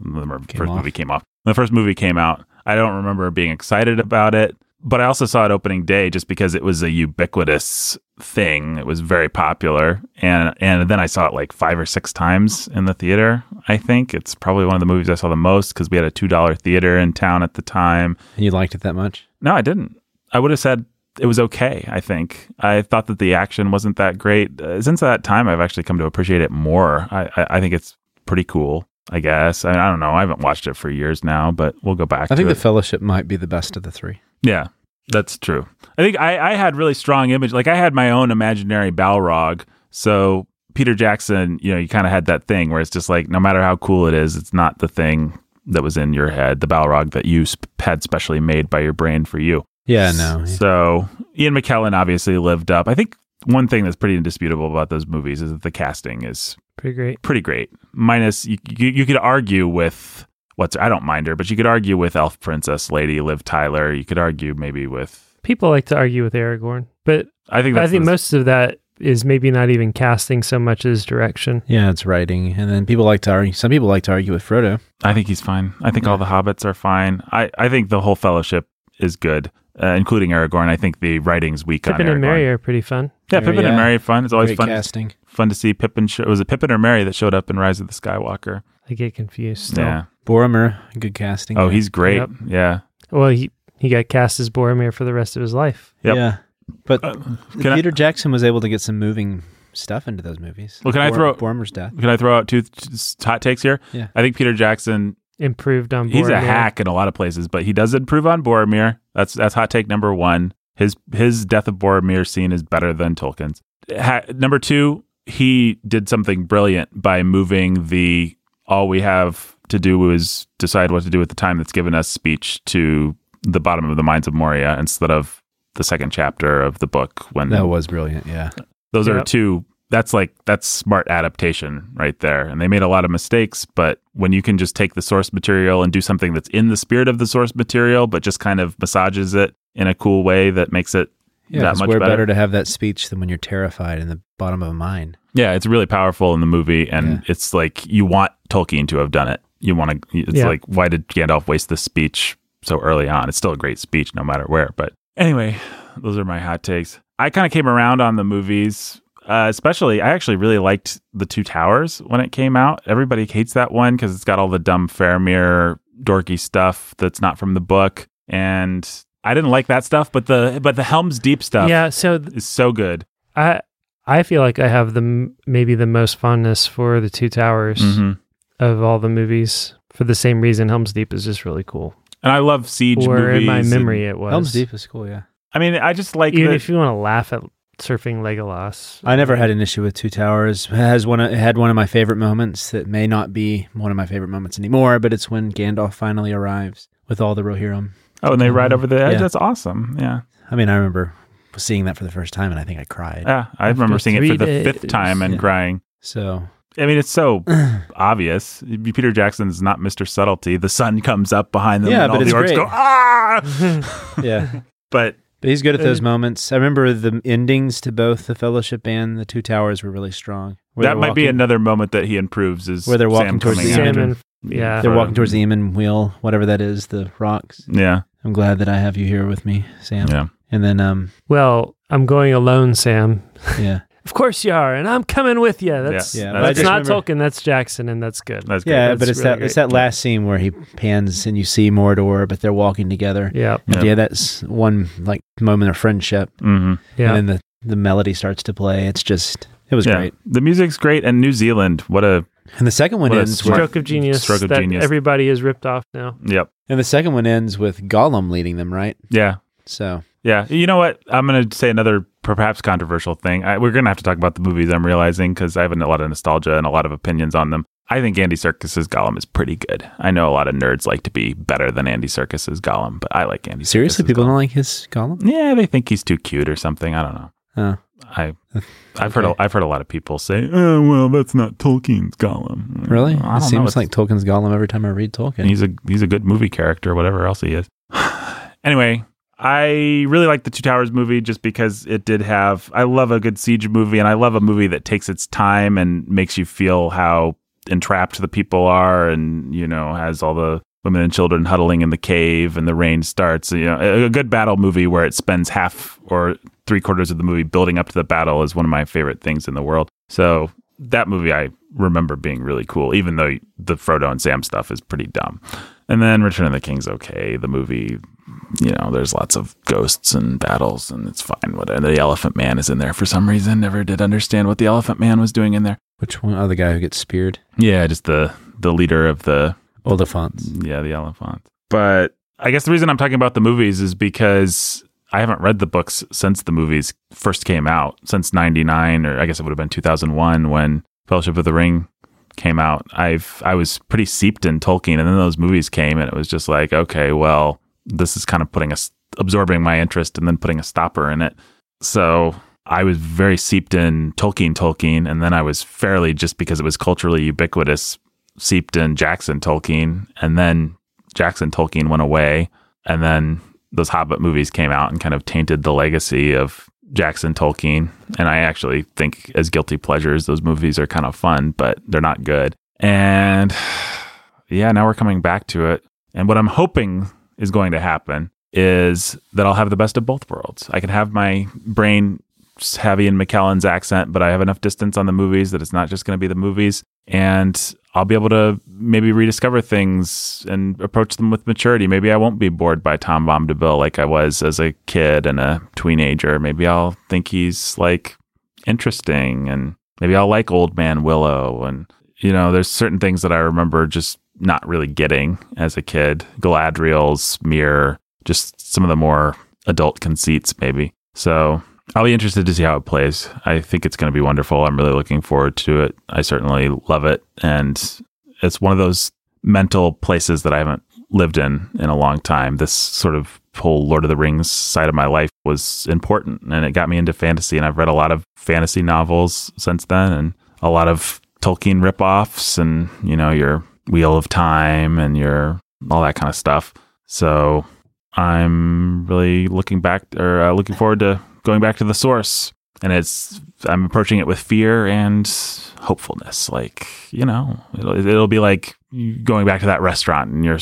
When the first movie came out, I don't remember being excited about it. But I also saw it opening day just because it was a ubiquitous thing. It was very popular. And then I saw it like 5 or 6 times in the theater, I think. It's probably one of the movies I saw the most because we had a $2 theater in town at the time. And you liked it that much? No, I didn't. I would have said it was okay, I think. I thought that the action wasn't that great. Since that time, I've actually come to appreciate it more. I think it's pretty cool, I guess. I don't know. I haven't watched it for years now, but we'll go back to it. I think The Fellowship might be the best of the three. Yeah, that's true. I think I had really strong image. Like I had my own imaginary Balrog. So Peter Jackson, you kind of had that thing where it's just like, no matter how cool it is, it's not the thing that was in your head, the Balrog that you had specially made by your brain for you. Yeah, no. So Ian McKellen obviously lived up. I think one thing that's pretty indisputable about those movies is that the casting is pretty great. Minus, you could argue with... I don't mind her, but you could argue with Elf Princess Lady Liv Tyler. You could argue maybe with... People like to argue with Aragorn, but I think most of that is maybe not even casting so much as direction. Yeah, it's writing. And then people like to argue. Some people like to argue with Frodo. I think he's fine. I think all the hobbits are fine. I think the whole Fellowship is good, including Aragorn. I think the writing's weak on Aragorn. Pippin and Merry are pretty fun. Yeah, Pippin and Merry are fun. It's always fun casting. Fun to see Pippin. Was it Pippin or Merry that showed up in Rise of the Skywalker? I get confused still. Yeah. Boromir, good casting. Oh, he's great. Yep. Yeah. Well, he got cast as Boromir for the rest of his life. Yep. Yeah. But Peter Jackson was able to get some moving stuff into those movies. Well, Boromir's death. Can I throw out two hot takes here? Yeah. I think Peter Jackson improved on Boromir. He's a hack in a lot of places, but he does improve on Boromir. That's hot take number one. His death of Boromir scene is better than Tolkien's. Number two, he did something brilliant by moving the all we have to do is decide what to do with the time that's given us speech to the bottom of the Mines of Moria instead of the second chapter of the book. When that was brilliant, yeah. Those are two. That's smart adaptation right there. And they made a lot of mistakes, but when you can just take the source material and do something that's in the spirit of the source material, but just kind of massages it in a cool way that makes it that much better to have that speech than when you're terrified in the bottom of a mine. Yeah, it's really powerful in the movie, and it's like you want Tolkien to have done it. You want to. It's like, why did Gandalf waste this speech so early on? It's still a great speech, no matter where. But anyway, those are my hot takes. I kind of came around on the movies, especially. I actually really liked The Two Towers when it came out. Everybody hates that one because it's got all the dumb Faramir dorky stuff that's not from the book, and I didn't like that stuff. But the Helm's Deep stuff, is so good. I feel like I have maybe the most fondness for The Two Towers of all the movies for the same reason. Helm's Deep is just really cool. And I love siege movies. Or in my memory it was. Helm's Deep is cool, yeah. I mean, I just like... Even if you want to laugh at surfing Legolas. I never had an issue with Two Towers. It had one of my favorite moments that may not be one of my favorite moments anymore, but it's when Gandalf finally arrives with all the Rohirrim. Oh, and they ride over the edge? Yeah. That's awesome, yeah. I mean, I remember seeing that for the first time, and I think I cried. Yeah, I remember seeing it for the fifth time and crying. So, I mean, it's so obvious. Peter Jackson's not Mr. Subtlety. The sun comes up behind them, and all the orcs go, ah! Yeah. But he's good at those moments. I remember the endings to both The Fellowship and The Two Towers were really strong. That might be another moment that he improves, is where they're walking towards the Yemen. Yeah. They're walking towards the Yemen wheel, whatever that is, the rocks. Yeah. I'm glad that I have you here with me, Sam. Yeah. And then, well, I'm going alone, Sam. Yeah. Of course you are, and I'm coming with you. That's not Tolkien, that's Jackson, and that's good. That's good. Yeah, that's but it's really that great. It's that last scene where he pans and you see Mordor, but they're walking together. Yeah. Yeah, that's one like moment of friendship. Mm-hmm. Yeah. And then the melody starts to play. It was great. The music's great, and New Zealand, and the second one ends with Stroke of Genius. Everybody is ripped off now. Yep. And the second one ends with Gollum leading them, right? Yeah. So... Yeah, you know what? I'm going to say another perhaps controversial thing. We're going to have to talk about the movies, I'm realizing, because I have a lot of nostalgia and a lot of opinions on them. I think Andy Serkis's Gollum is pretty good. I know a lot of nerds like to be better than Andy Serkis's Gollum, but I like Andy Serkis's Gollum. Seriously, people don't like his Gollum? Yeah, they think he's too cute or something. I don't know. I've heard a lot of people say, "Oh, well, that's not Tolkien's Gollum." Really? It seems like Tolkien's Gollum every time I read Tolkien. He's a good movie character, whatever else he is. Anyway. I really like the Two Towers movie just because it did have... I love a good siege movie, and I love a movie that takes its time and makes you feel how entrapped the people are, and, you know, has all the women and children huddling in the cave and the rain starts. You know, a good battle movie where it spends half or three-quarters of the movie building up to the battle is one of my favorite things in the world. So that movie I remember being really cool, even though the Frodo and Sam stuff is pretty dumb. And then Return of the King's okay. The movie... You know, there's lots of ghosts and battles, and it's fine. And the Elephant Man is in there for some reason. Never did understand what the Elephant Man was doing in there. Which one? Oh, the guy who gets speared. Yeah, just the leader of the Elephants. Yeah, the Elephants. But I guess the reason I'm talking about the movies is because I haven't read the books since the movies first came out, since 99, or I guess it would have been 2001 when Fellowship of the Ring came out. I was pretty seeped in Tolkien, and then those movies came, and it was just like, okay, well. This is kind of absorbing my interest and then putting a stopper in it. So I was very seeped in Tolkien. And then I was fairly, just because it was culturally ubiquitous, seeped in Jackson Tolkien. And then Jackson Tolkien went away. And then those Hobbit movies came out and kind of tainted the legacy of Jackson Tolkien. And I actually think as guilty pleasures, those movies are kind of fun, but they're not good. And yeah, now we're coming back to it. And what I'm hoping... is going to happen is that I'll have the best of both worlds. I can have my brain heavy in McKellen's accent, but I have enough distance on the movies that it's not just going to be the movies. And I'll be able to maybe rediscover things and approach them with maturity. Maybe I won't be bored by Tom Bombadil like I was as a kid and a teenager. Maybe I'll think he's like interesting, and maybe I'll like Old Man Willow. And, you know, there's certain things that I remember just not really getting as a kid. Galadriel's mirror, just some of the more adult conceits maybe. So I'll be interested to see how it plays. I think it's going to be wonderful. I'm really looking forward to it. I certainly love it. And it's one of those mental places that I haven't lived in a long time. This sort of whole Lord of the Rings side of my life was important, and it got me into fantasy. And I've read a lot of fantasy novels since then, and a lot of Tolkien ripoffs, and, you know, your Wheel of Time and your all that kind of stuff. So I'm really looking forward to going back to the source, and I'm approaching it with fear and hopefulness. Like, you know, it'll be like going back to that restaurant in your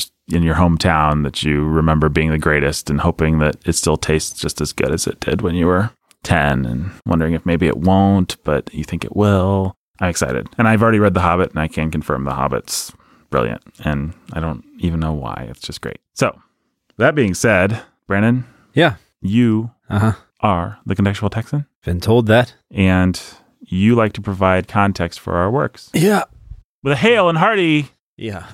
hometown that you remember being the greatest, and hoping that it still tastes just as good as it did when you were 10, and wondering if maybe it won't, but you think it will. I'm excited. And I've already read The Hobbit, and I can confirm The Hobbit's brilliant, and I don't even know why. It's just great. So that being said, Brandon. Yeah. You are the Contextual Texan. Been told that. And you like to provide context for our works. Yeah. With a hail and hearty. Yeah.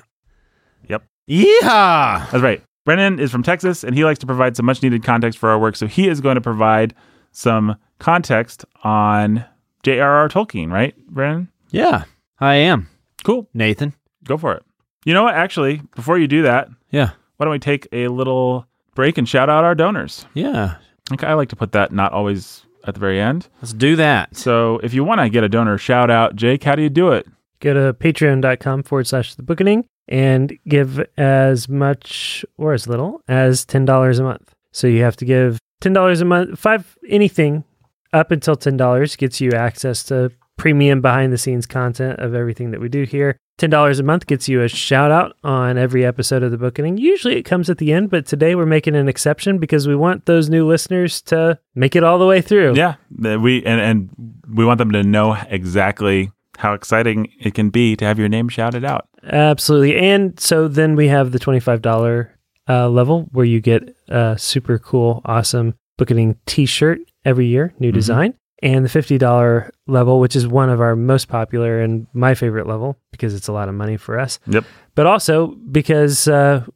Yep. Yeah. That's right. Brennan is from Texas, and he likes to provide some much needed context for our work. So he is going to provide some context on J.R.R. Tolkien, right, Brennan? Yeah, I am. Cool. Nathan. Go for it. You know what? Actually, before you do that, yeah, why don't we take a little break and shout out our donors? Yeah. Okay, I like to put that not always at the very end. Let's do that. So if you want to get a donor shout out, Jake, how do you do it? Go to patreon.com/thebookening and give as much or as little as $10 a month. So you have to give $10 a month, anything up until $10 gets you access to premium behind the scenes content of everything that we do here. $10 a month gets you a shout out on every episode of The Bookening. Usually it comes at the end, but today we're making an exception because we want those new listeners to make it all the way through. Yeah, we want them to know exactly how exciting it can be to have your name shouted out. Absolutely. And so then we have the $25 level where you get a super cool, awesome Bookening t-shirt every year, new design. And the $50 level, which is one of our most popular and my favorite level because it's a lot of money for us. Yep. But also because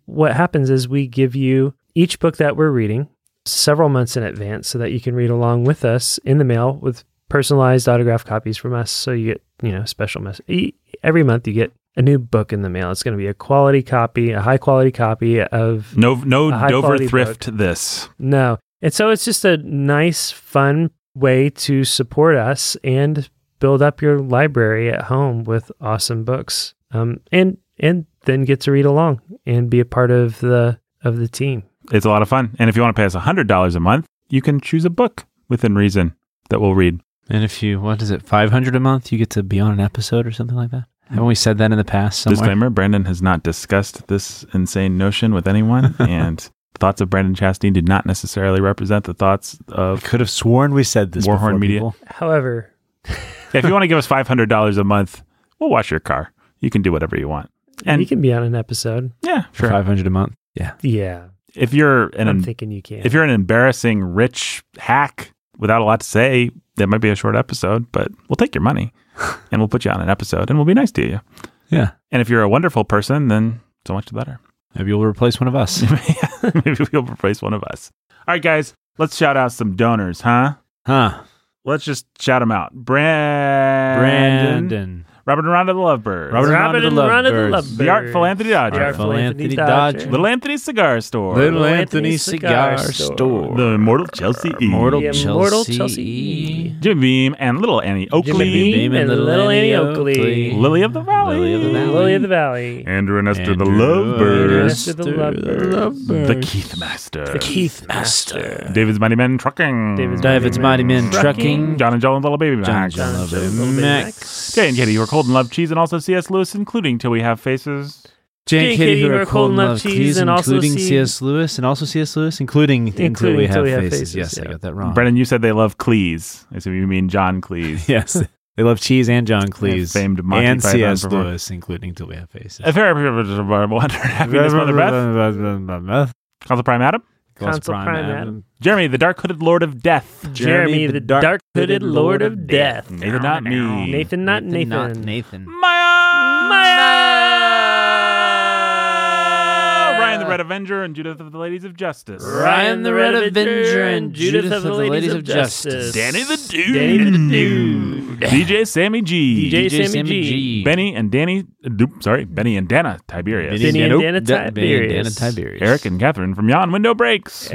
what happens is we give you each book that we're reading several months in advance so that you can read along with us in the mail with personalized autographed copies from us. So you get, you know, special message. Every month you get a new book in the mail. It's going to be a quality copy, a high quality copy of... No Dover thrift book. This. No. And so it's just a nice, fun way to support us and build up your library at home with awesome books, and then get to read along and be a part of the team. It's a lot of fun. And if you want to pay us $100 a month, you can choose a book within reason that we'll read. And if you $500 a month, you get to be on an episode or something like that. Haven't we said that in the past somewhere? Disclaimer: Brandon has not discussed this insane notion with anyone, and thoughts of Brandon Chasteen did not necessarily represent the thoughts of... I could have sworn we said this Warhorn before, Media. People. However... If you want to give us $500 a month, we'll wash your car. You can do whatever you want. And you can be on an episode. Yeah, sure. For $500 a month. Yeah. Yeah. If you're I'm thinking you can. If you're an embarrassing rich hack without a lot to say, that might be a short episode, but we'll take your money and we'll put you on an episode and we'll be nice to you. Yeah. And if you're a wonderful person, then so much the better. Maybe you'll replace one of us. Maybe we'll replace one of us. All right, guys, let's shout out some donors, huh? Huh. Let's just shout them out. Brandon. Robert and Rhonda the Lovebirds. Robert and Rhonda the Lovebirds. The Artful Anthony Dodger. Artful Anthony Dodger. Little Anthony's Cigar Store. Little Anthony's Cigar Store. The Immortal Chelsea E. Jim Beam and Little Annie Oakley. Lily of the Valley. Lily of the Valley. Andrew and Esther the Lovebirds. The Keith Master. David's Mighty Men Trucking. John and Joel and Little Baby Max. Jay and Katie, Cold and Love Cheese, and also C.S. Lewis, including Till We Have Faces. Jane Katie, who are cold and love cheese, and including C.S. Lewis, and also C.S. Lewis, including Until We Have Faces. Yes, yeah. I got that wrong. Brennan, you said they love Cleese. I assume you mean John Cleese. Yes, they love cheese and John Cleese, famed Monty and C.S. Lewis, including Until We Have Faces. A very remarkable under happiness, mother breath. Consul Prime Adam. Consul Prime Adam. Jeremy, the dark-hooded lord of death. Jeremy, the dark-hooded lord of death. Nathan, not me. Nathan, not Nathan. Maya. The Red Avenger and Judith of the Ladies of Justice. Ryan the Red Avenger and Judith of the Ladies of Justice. Danny the Dude. DJ Sammy G. DJ Sammy G. Benny and Dana Tiberius. Benny and Dana Tiberius. Eric and Catherine from Yon Window Breaks.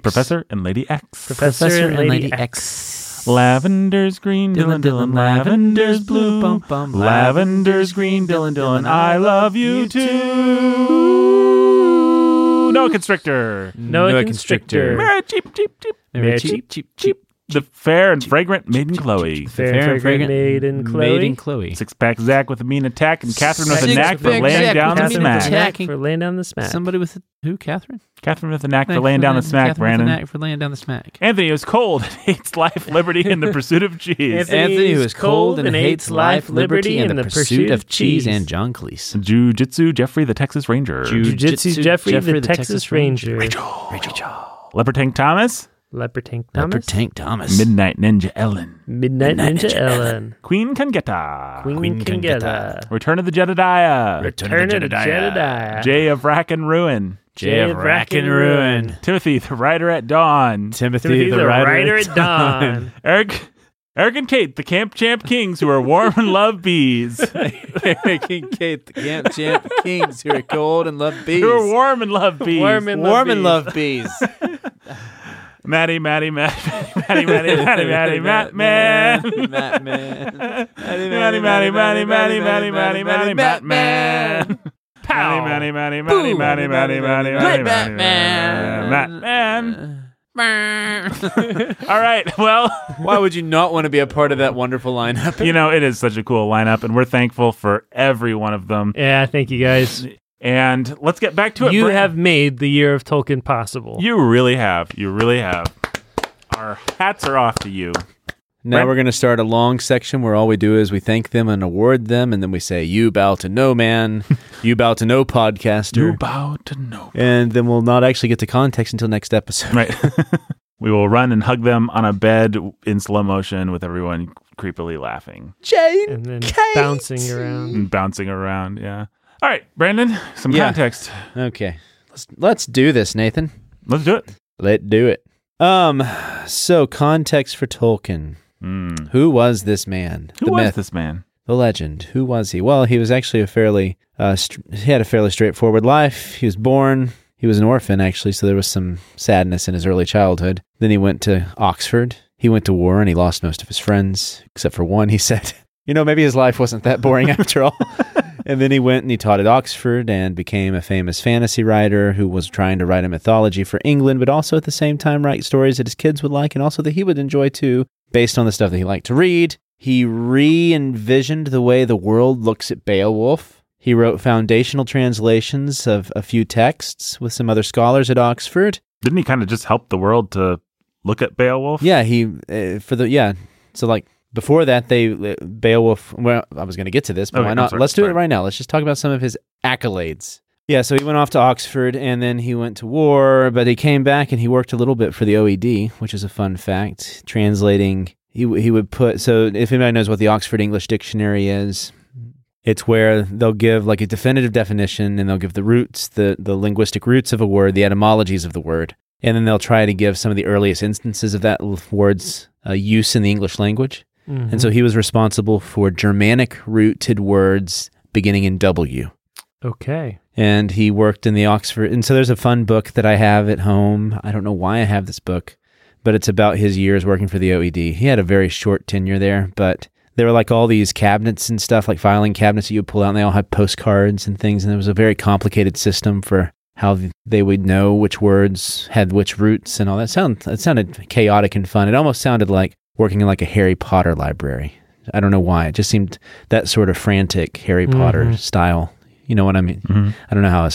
Professor and Lady X. Professor and Lady X. Lavender's green, Dylan, Dylan, lavender's blue, bum, bum, lavender's green, Dylan, Dylan, I love you too. Noah Constrictor. Mary Cheap. The fair and fragrant maiden Chloe. Six pack Zach with a mean attack and Catherine with a knack for laying down the smack. Somebody with a, who? Catherine? Catherine with a knack for laying down the smack. Brandon. Anthony who is cold and hates life, liberty, and the pursuit of cheese. Anthony who is cold and hates life, liberty, and the pursuit of cheese. And John Cleese. Jiu-Jitsu Jeffrey the Texas Ranger. Rachel. Leopard Thomas. Leopard Tank Thomas. Midnight Ninja Ellen. Queen Kangetta. Return of the Jedediah. Jay of Rack and Ruin. Timothy the Writer at Dawn. Eric and Kate, the Camp Champ Kings, who are warm and love bees. Who are warm and love bees. Matty, all right, well, why would you not want to be a part of that wonderful lineup? You know, it is such a cool lineup, and we're thankful for every one of them. Yeah, thank you guys. And let's get back to it. You have made the year of Tolkien possible. You really have. Our hats are off to you. Now We're going to start a long section where all we do is we thank them and award them, and then we say, you bow to no man, you bow to no podcaster. You bow to no man. And then we'll not actually get to context until next episode. Right. We will run and hug them on a bed in slow motion with everyone creepily laughing. Jane and then Kate. Bouncing around, yeah. All right, Brandon, some context. Okay. Let's do this, Nathan. Let's do it. So context for Tolkien. Who was this man? The legend. Who was he? Well, he was actually he had a fairly straightforward life. He was an orphan, actually, so there was some sadness in his early childhood. Then he went to Oxford. He went to war, and he lost most of his friends, except for one, he said. You know, maybe his life wasn't that boring after all. And then he went and he taught at Oxford and became a famous fantasy writer who was trying to write a mythology for England, but also at the same time write stories that his kids would like and also that he would enjoy too, based on the stuff that he liked to read. He re-envisioned the way the world looks at Beowulf. He wrote foundational translations of a few texts with some other scholars at Oxford. Didn't he kind of just help the world to look at Beowulf? Yeah, before that, Beowulf, well, I was going to get to this, but why not? Let's do it right now. Let's just talk about some of his accolades. Yeah, so he went off to Oxford, and then he went to war, but he came back, and he worked a little bit for the OED, which is a fun fact, translating. He would put, so if anybody knows what the Oxford English Dictionary is, it's where they'll give like a definitive definition, and they'll give the roots, the linguistic roots of a word, the etymologies of the word, and then they'll try to give some of the earliest instances of that word's use in the English language. Mm-hmm. And so he was responsible for Germanic-rooted words beginning in W. Okay. And he worked in the Oxford. And so there's a fun book that I have at home. I don't know why I have this book, but it's about his years working for the OED. He had a very short tenure there, but there were like all these cabinets and stuff, like filing cabinets that you would pull out, and they all had postcards and things. And there was a very complicated system for how they would know which words had which roots and all that. It sounded chaotic and fun. It almost sounded like working in like a Harry Potter library. I don't know why. It just seemed that sort of frantic Harry Potter style. You know what I mean? Mm-hmm. I don't know how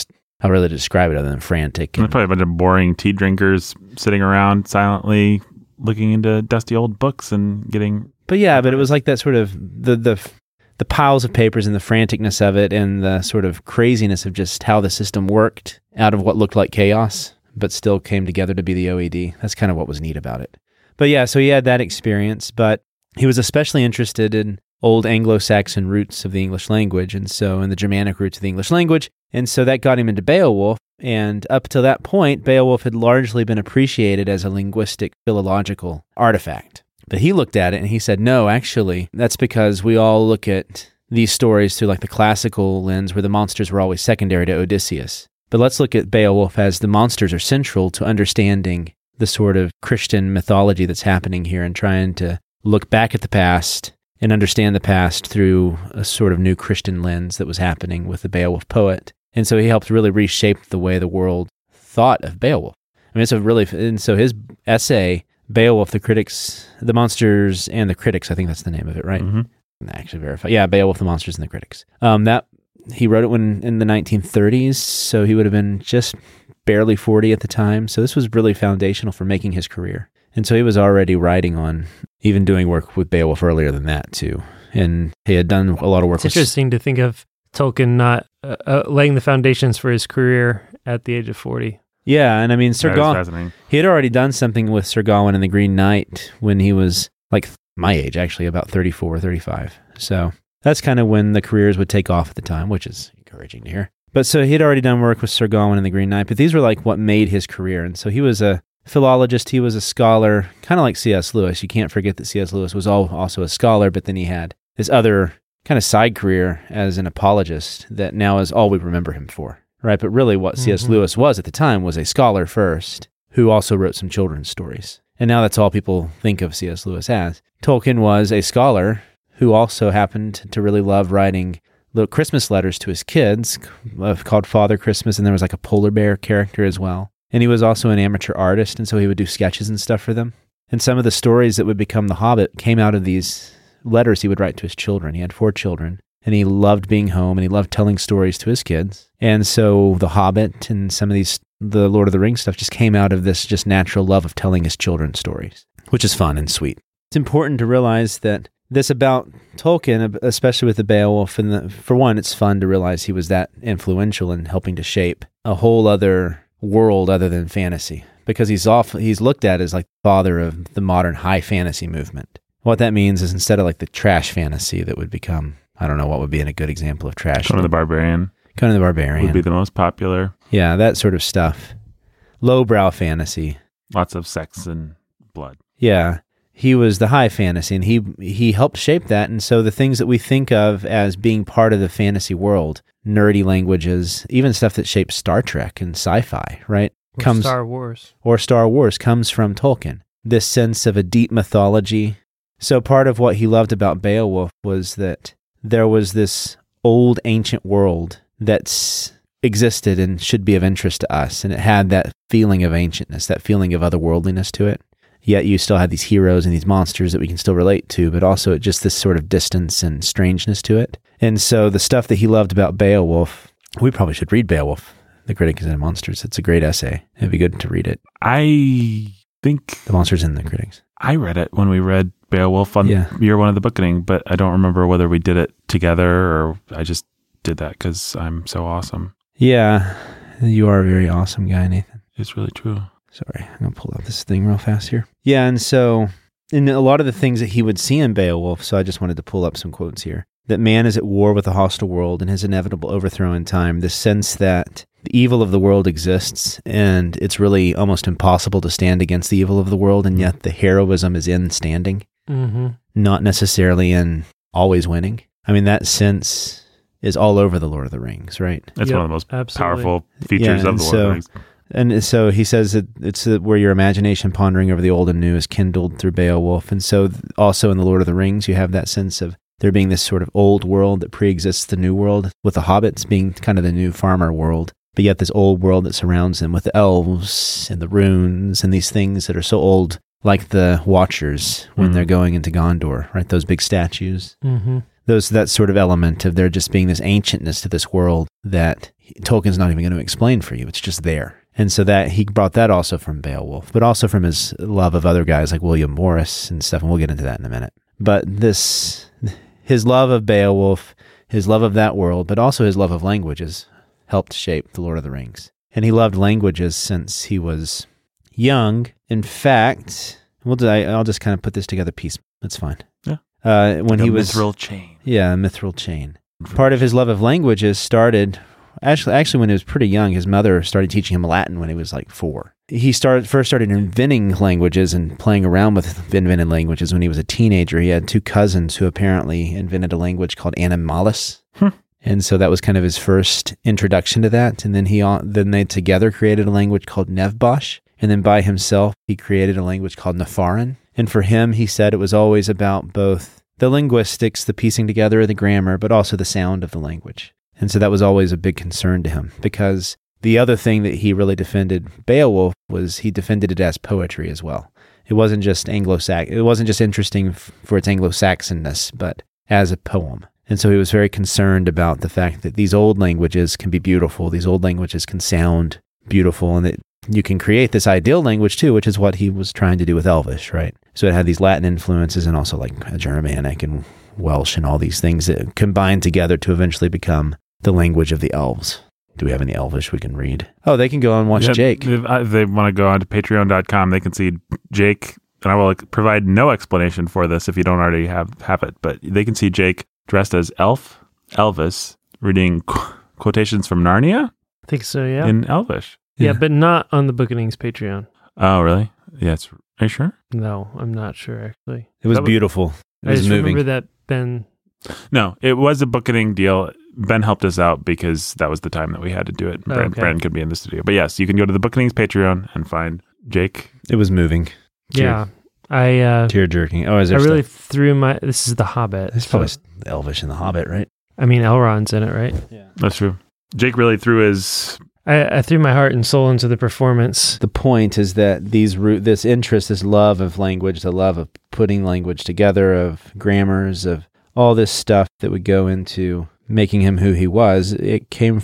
really to describe it other than frantic. And probably a bunch of boring tea drinkers sitting around silently looking into dusty old books and getting... But yeah, but it was like that sort of the piles of papers and the franticness of it and the sort of craziness of just how the system worked out of what looked like chaos, but still came together to be the OED. That's kind of what was neat about it. But yeah, so he had that experience, but he was especially interested in old Anglo-Saxon roots of the English language, and so in the Germanic roots of the English language, and so that got him into Beowulf, and up to that point, Beowulf had largely been appreciated as a linguistic philological artifact. But he looked at it and he said, no, actually, that's because we all look at these stories through like the classical lens where the monsters were always secondary to Odysseus. But let's look at Beowulf as the monsters are central to understanding the sort of Christian mythology that's happening here and trying to look back at the past and understand the past through a sort of new Christian lens that was happening with the Beowulf poet. And so he helped really reshape the way the world thought of Beowulf. I mean, it's a really, and so his essay, Beowulf, the Critics, the Monsters and the Critics, I think that's the name of it, right? Mm-hmm. Actually verify. Yeah, Beowulf, the Monsters and the Critics. That he wrote it when in the 1930s, so he would have been just barely 40 at the time. So this was really foundational for making his career. And so he was already writing on, even doing work with Beowulf earlier than that too. And he had done a lot of work. It's interesting to think of Tolkien not laying the foundations for his career at the age of 40. Yeah, and I mean, Sir Gawain, he had already done something with Sir Gawain and the Green Knight when he was like my age, actually, about 34 or 35. So that's kind of when the careers would take off at the time, which is encouraging to hear. But so he had already done work with Sir Gawain and the Green Knight, but these were like what made his career. And so he was a philologist, he was a scholar, kind of like C.S. Lewis. You can't forget that C.S. Lewis was also a scholar, but then he had this other kind of side career as an apologist that now is all we remember him for. Right, but really what C.S. Lewis was at the time was a scholar first who also wrote some children's stories. And now that's all people think of C.S. Lewis as. Tolkien was a scholar who also happened to really love writing little Christmas letters to his kids called Father Christmas, and there was like a polar bear character as well. And he was also an amateur artist, and so he would do sketches and stuff for them. And some of the stories that would become The Hobbit came out of these letters he would write to his children. He had 4 children. And he loved being home, and he loved telling stories to his kids. And so The Hobbit and some of these, the Lord of the Rings stuff just came out of this just natural love of telling his children stories, which is fun and sweet. It's important to realize that this about Tolkien, especially with the Beowulf, and for one, it's fun to realize he was that influential in helping to shape a whole other world other than fantasy, because he's looked at as like the father of the modern high fantasy movement. What that means is instead of like the trash fantasy that would become... I don't know what would be a good example of trash. Conan the Barbarian would be the most popular. Yeah, that sort of stuff. Lowbrow fantasy. Lots of sex and blood. Yeah, he was the high fantasy, and he helped shape that. And so the things that we think of as being part of the fantasy world, nerdy languages, even stuff that shapes Star Trek and sci-fi, right? Star Wars comes from Tolkien. This sense of a deep mythology. So part of what he loved about Beowulf was that there was this old ancient world that's existed and should be of interest to us. And it had that feeling of ancientness, that feeling of otherworldliness to it. Yet you still had these heroes and these monsters that we can still relate to, but also just this sort of distance and strangeness to it. And so the stuff that he loved about Beowulf, we probably should read Beowulf, The Critics and the Monsters. It's a great essay. It'd be good to read it. I think... The Monsters and the Critics. I read it when we read Beowulf on year one of the Bookending, but I don't remember whether we did it together or I just did that because I'm so awesome. Yeah, you are a very awesome guy, Nathan. It's really true. Sorry, I'm going to pull out this thing real fast here. Yeah, and so in a lot of the things that he would see in Beowulf, so I just wanted to pull up some quotes here, that man is at war with a hostile world and his inevitable overthrow in time, the sense that the evil of the world exists and it's really almost impossible to stand against the evil of the world, and yet the heroism is in standing. Mm-hmm. Not necessarily in always winning. I mean, that sense is all over The Lord of the Rings, right? That's one of the most powerful features of The Lord of the Rings. And so he says that it's where your imagination pondering over the old and new is kindled through Beowulf. And so also in The Lord of the Rings, you have that sense of there being this sort of old world that pre-exists the new world, with the hobbits being kind of the new farmer world. But yet this old world that surrounds them with the elves and the runes and these things that are so old like the Watchers when they're going into Gondor, right? Those big statues. Mm-hmm. Those, that sort of element of there just being this ancientness to this world that Tolkien's not even going to explain for you. It's just there. And so that he brought that also from Beowulf, but also from his love of other guys like William Morris and stuff. And we'll get into that in a minute. But this, his love of Beowulf, his love of that world, but also his love of languages helped shape The Lord of the Rings. And he loved languages since he was young. In fact, I'll just kind of put this together piece. That's fine. Yeah. When he was... Mithril chain. Yeah, a mithril chain. Part of his love of languages started... Actually, when he was pretty young, his mother started teaching him Latin when he was like 4. He first started inventing languages and playing around with invented languages when he was a teenager. He had 2 cousins who apparently invented a language called Animalis. And so that was kind of his first introduction to that. And then they together created a language called Nevbosh. And then by himself, he created a language called Nefarin. And for him, he said it was always about both the linguistics, the piecing together of the grammar, but also the sound of the language. And so that was always a big concern to him, because the other thing that he really defended Beowulf was he defended it as poetry as well. It wasn't just It wasn't just interesting for its Anglo-Saxonness, but as a poem. And so he was very concerned about the fact that these old languages can be beautiful. These old languages can sound beautiful, and that you can create this ideal language too, which is what he was trying to do with Elvish, right? So it had these Latin influences and also like a Germanic and Welsh and all these things that combined together to eventually become the language of the elves. Do we have any Elvish we can read? Oh, they can go and watch Jake. If they want to go on to patreon.com, they can see Jake, and I will provide no explanation for this if you don't already have it, but they can see Jake dressed as Elvis, reading quotations from Narnia? I think so, yeah. In Elvish. Yeah, but not on the Book of Kings Patreon. Oh, really? Yeah. Are you sure? No, I'm not sure, actually. It was beautiful. It was moving. I just remember that Ben... No, it was a booketing deal. Ben helped us out because that was the time that we had to do it. Brandon could be in the studio. But yes, you can go to the Bookenings Patreon and find Jake. It was moving. Yeah. Tear jerking. Oh, is there really threw my... This is The Hobbit. It's probably Elvish in The Hobbit, right? I mean, Elrond's in it, right? Yeah. That's true. Jake really threw his... I threw my heart and soul into the performance. The point is that this interest, this love of language, the love of putting language together, of grammars, of all this stuff that would go into making him who he was, it came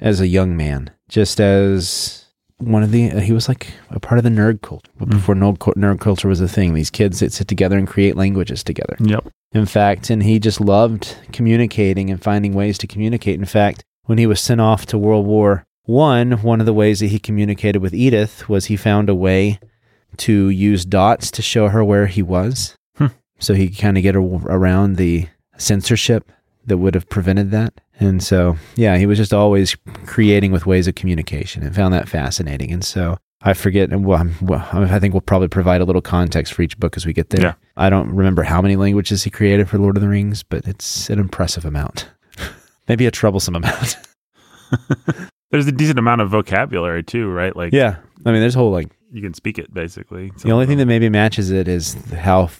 as a young man, just as he was like a part of the nerd culture. Before nerd culture was a thing, these kids that sit together and create languages together. Yep. In fact, and he just loved communicating and finding ways to communicate. In fact, when he was sent off to World War I, one of the ways that he communicated with Edith was he found a way to use dots to show her where he was. So he kind of get around the censorship that would have prevented that. And so, yeah, he was just always creating with ways of communication and found that fascinating. And so I forget, I think we'll probably provide a little context for each book as we get there. Yeah. I don't remember how many languages he created for Lord of the Rings, but it's an impressive amount. Maybe a troublesome amount. There's a decent amount of vocabulary too, right? Like, yeah. I mean, there's a whole you can speak it basically. The only thing that maybe matches it is how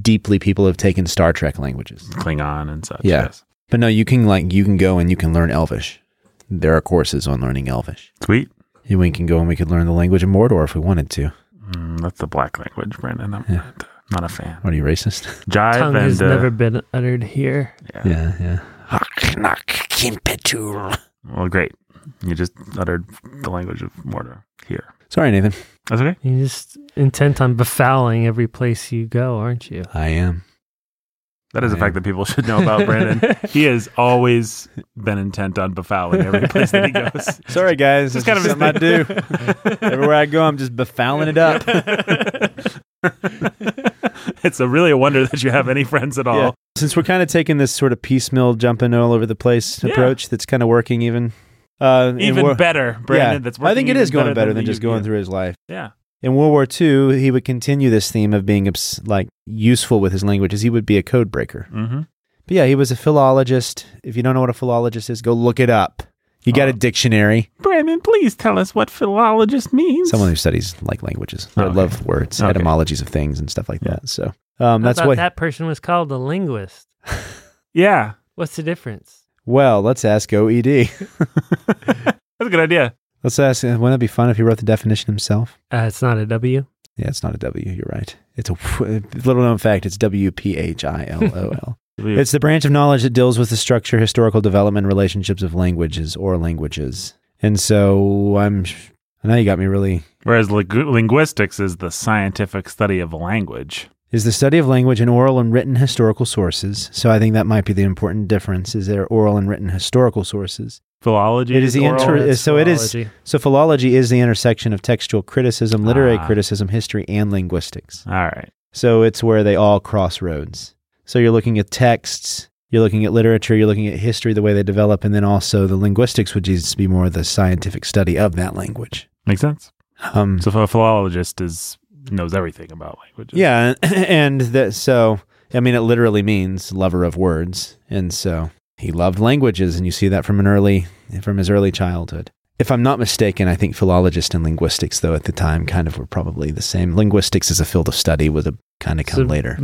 deeply people have taken Star Trek languages, Klingon and such. Yeah. Yes. But no, you can go and you can learn Elvish. There are courses on learning Elvish. Sweet. And we can go and we could learn the language of Mordor if we wanted to. That's the black language, Brandon. I'm not a fan. What are you, racist? Jive tongue has never been uttered here. Yeah. Well, great. You just uttered the language of Mordor here. Sorry, Nathan. That's okay. You're just intent on befouling every place you go, aren't you? I am. That is a fact that people should know about Brandon. He has always been intent on befouling every place that he goes. Sorry, guys. It's kind of something I do. Everywhere I go, I'm just befouling it up. It's really a wonder that you have any friends at all. Yeah. Since we're kind of taking this sort of piecemeal, jumping all over the place approach that's kind of working even... even better, Brandon. Yeah, that's I think it is going better than just going through his life. Yeah. In World War II, he would continue this theme of being useful with his languages. He would be a code breaker. Mm-hmm. But yeah, he was a philologist. If you don't know what a philologist is, go look it up. You got a dictionary. Brandon, please tell us what philologist means. Someone who studies languages. I love words, etymologies of things and stuff like that. So that person was called a linguist. Yeah. What's the difference? Well, let's ask OED. That's a good idea. Let's ask, wouldn't it be fun if he wrote the definition himself? It's not a W? Yeah, it's not a W. You're right. It's a little known fact. It's W-P-H-I-L-O-L. It's the branch of knowledge that deals with the structure, historical development, relationships of languages or languages. And so now you got me really. Whereas linguistics is the scientific study of language. Is the study of language in oral and written historical sources. So I think that might be the important difference, is there oral and written historical sources. Philology is the philology is the intersection of textual criticism, literary criticism, history, and linguistics. All right. So it's where they all crossroads. So you're looking at texts, you're looking at literature, you're looking at history, the way they develop, and then also the linguistics would just be more the scientific study of that language. Makes sense. So a philologist knows everything about languages. Yeah, and it literally means lover of words, and so he loved languages, and you see that from his early childhood. If I'm not mistaken, I think philologist and linguistics, though, at the time kind of were probably the same. Linguistics as a field of study was a kind of come later.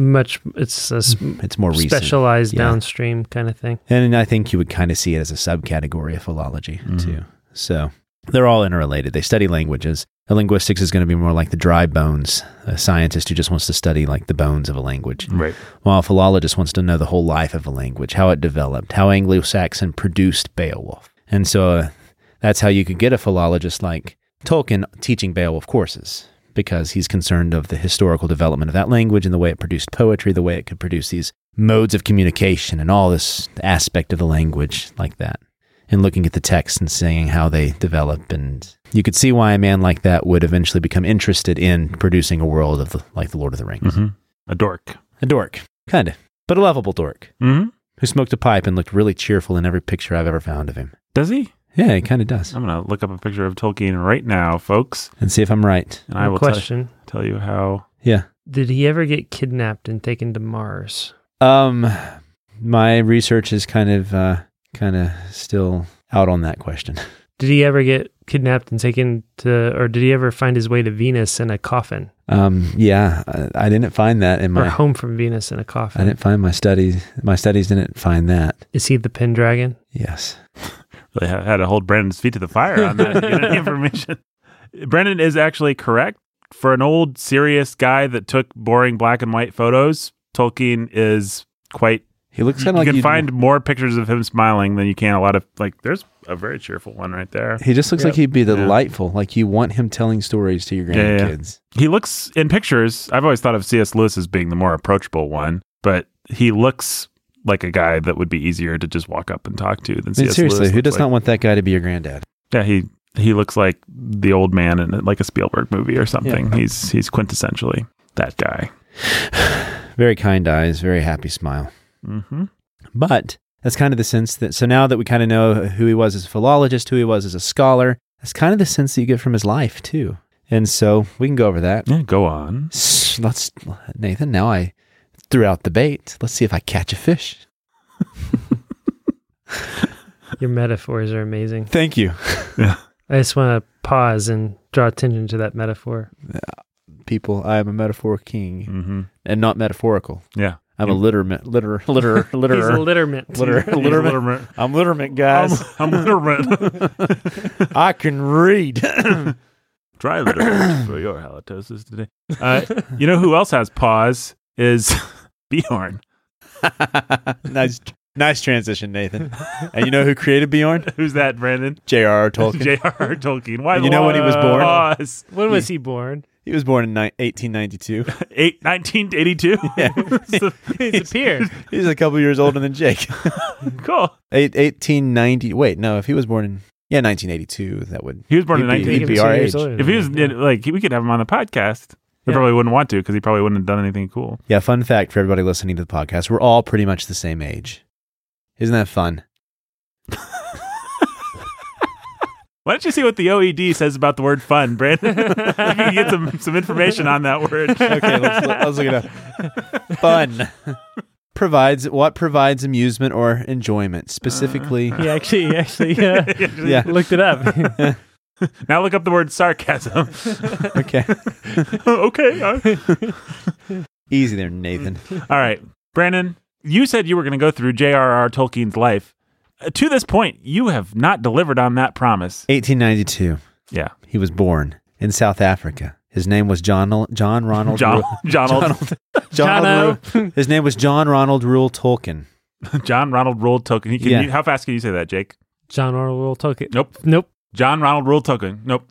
It's more specialized recent, downstream kind of thing. And I think you would kind of see it as a subcategory of philology, too. So they're all interrelated. They study languages. The linguistics is going to be more like the dry bones, a scientist who just wants to study like the bones of a language. Right. While a philologist wants to know the whole life of a language, how it developed, how Anglo-Saxon produced Beowulf. And so that's how you could get a philologist like Tolkien teaching Beowulf courses, because he's concerned of the historical development of that language and the way it produced poetry, the way it could produce these modes of communication and all this aspect of the language like that. And looking at the text and seeing how they develop. And you could see why a man like that would eventually become interested in producing a world of like The Lord of the Rings. Mm-hmm. A dork. Kind of. But a lovable dork. Mm-hmm. Who smoked a pipe and looked really cheerful in every picture I've ever found of him. Does he? Yeah, he kind of does. I'm going to look up a picture of Tolkien right now, folks. And see if I'm right. And I will tell you how. Yeah. Did he ever get kidnapped and taken to Mars? My research is kind of still out on that question. Did he ever get kidnapped and taken to, or did he ever find his way to Venus in a coffin? Yeah, I didn't find that in my... Or home from Venus in a coffin. I didn't find my studies. My studies didn't find that. Is he the Pendragon? Yes. Really had to hold Brandon's feet to the fire on that to get any information. Brandon is actually correct. For an old, serious guy that took boring black and white photos, Tolkien is quite... He looks kind of like you can find more pictures of him smiling than you can a lot of there's a very cheerful one right there. He just looks like he'd be delightful. Like you want him telling stories to your grandkids. Yeah. He looks in pictures. I've always thought of C.S. Lewis as being the more approachable one, but he looks like a guy that would be easier to just walk up and talk to than C.S. Lewis. Seriously, who does not want that guy to be your granddad? Yeah, he looks like the old man in like a Spielberg movie or something. Yeah. He's quintessentially that guy. Very kind eyes, very happy smile. Mm-hmm. But that's kind of the sense that, so now that we kind of know who he was as a philologist, who he was as a scholar, that's kind of the sense that you get from his life too. And so we can go over that. Yeah, go on. Nathan, now I threw out the bait. Let's see if I catch a fish. Your metaphors are amazing. Thank you. Yeah. I just want to pause and draw attention to that metaphor. People, I am a metaphor king and not metaphorical. Yeah. I'm a litterment. He's a litterment. Litterment. I'm litterment, guys. I'm litterment. I can read. Try litterment for your halitosis today. You know who else has paws is Bjorn. Nice transition, Nathan. And you know who created Bjorn? Who's that, Brandon? J.R.R. Tolkien. J.R.R. Tolkien. Why? And you know when he was born? When was he born? He was born in 1892. 1982? Yeah. He's a peer. He's a couple years older than Jake. Cool. 1890. Wait, no, if he was born in 1982, that would... He was born in 1982. If he was, we could have him on the podcast. We probably wouldn't want to because he probably wouldn't have done anything cool. Yeah, fun fact for everybody listening to the podcast, we're all pretty much the same age. Isn't that fun? Why don't you see what the OED says about the word fun, Brandon? You can get some information on that word. Okay, let's look it up. Fun. Provides amusement or enjoyment, specifically. He actually looked it up. Now look up the word sarcasm. Okay. Easy there, Nathan. All right. Brandon, you said you were going to go through J.R.R. Tolkien's life. To this point, you have not delivered on that promise. 1892. Yeah. He was born in South Africa. His name was His name was John Ronald Reuel Tolkien. John Ronald Reuel Tolkien. How fast can you say that, Jake? John Ronald Reuel Tolkien. Nope. John Ronald Reuel Tolkien. Nope.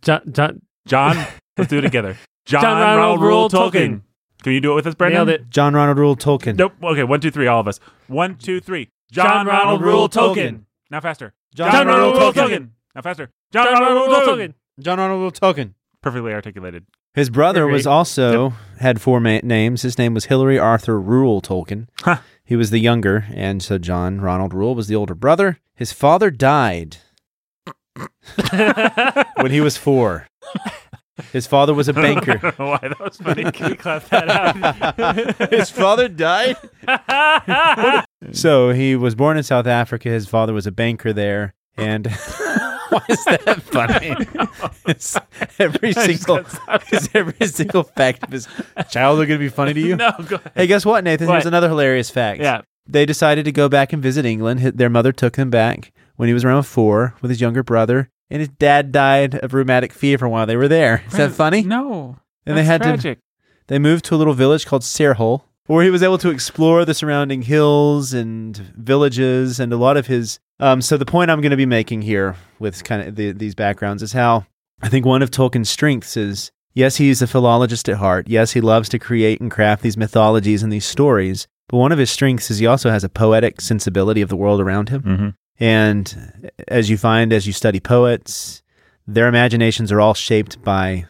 John. Let's do it together. John Ronald Reuel Tolkien. Can you do it with us, Brandon? Nailed it. John Ronald Reuel Tolkien. Nope. Okay. 1, 2, 3. All of us. 1, 2, 3. John Ronald Reuel Tolkien. Now faster. John Ronald Reuel Tolkien. Now faster. John Ronald Reuel Tolkien. John Ronald Reuel Tolkien. Perfectly articulated. His brother was also had four names. His name was Hilary Arthur Reuel Tolkien. Huh. He was the younger, and so John Ronald Reuel was the older brother. His father died when he was 4. His father was a banker. Why that was funny? Can you clap that out? His father died. So he was born in South Africa. His father was a banker there, and. Why is that funny? Every single fact of his childhood going to be funny to you? No, go ahead. Hey, guess what, Nathan? What? Here's another hilarious fact. Yeah. They decided to go back and visit England. Their mother took him back when he was around 4 with his younger brother, and his dad died of rheumatic fever while they were there. Is that funny? No. And they moved to a little village called Serhol, where he was able to explore the surrounding hills and villages and a lot of his... So the point I'm going to be making here with kind of these backgrounds is how I think one of Tolkien's strengths is, yes, he's a philologist at heart. Yes, he loves to create and craft these mythologies and these stories. But one of his strengths is he also has a poetic sensibility of the world around him. Mm-hmm. And as you find, as you study poets, their imaginations are all shaped by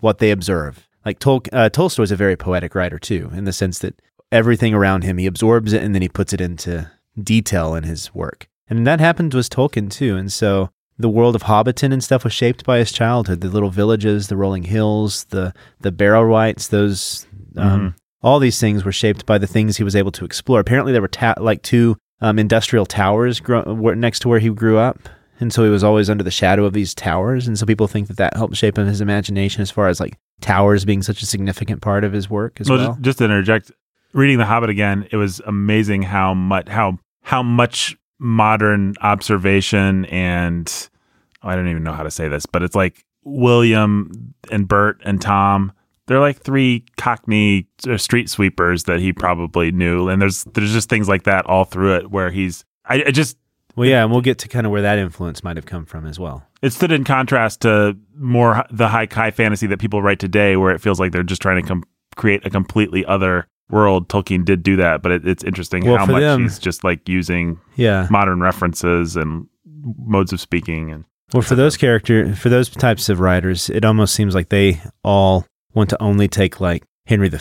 what they observe. Like Tolstoy is a very poetic writer too, in the sense that everything around him, he absorbs it and then he puts it into detail in his work. And that happened with Tolkien too. And so the world of Hobbiton and stuff was shaped by his childhood, the little villages, the rolling hills, the Barrow-wights, those, all these things were shaped by the things he was able to explore. Apparently there were two industrial towers next to where he grew up. And so he was always under the shadow of these towers. And so people think that helped shape his imagination as far as like towers being such a significant part of his work as well. Just to interject, reading The Hobbit again, it was amazing how much modern observation and I don't even know how to say this, but it's like William and Bert and Tom. They're like 3 Cockney street sweepers that he probably knew, and there's just things like that all through it where he's. And we'll get to kind of where that influence might have come from as well. It stood in contrast to more the high fantasy that people write today, where it feels like they're just trying to create a completely other world. Tolkien did do that, but it's interesting how much he's just like using modern references and modes of speaking. And for those types of writers, it almost seems like they all want to only take like Henry V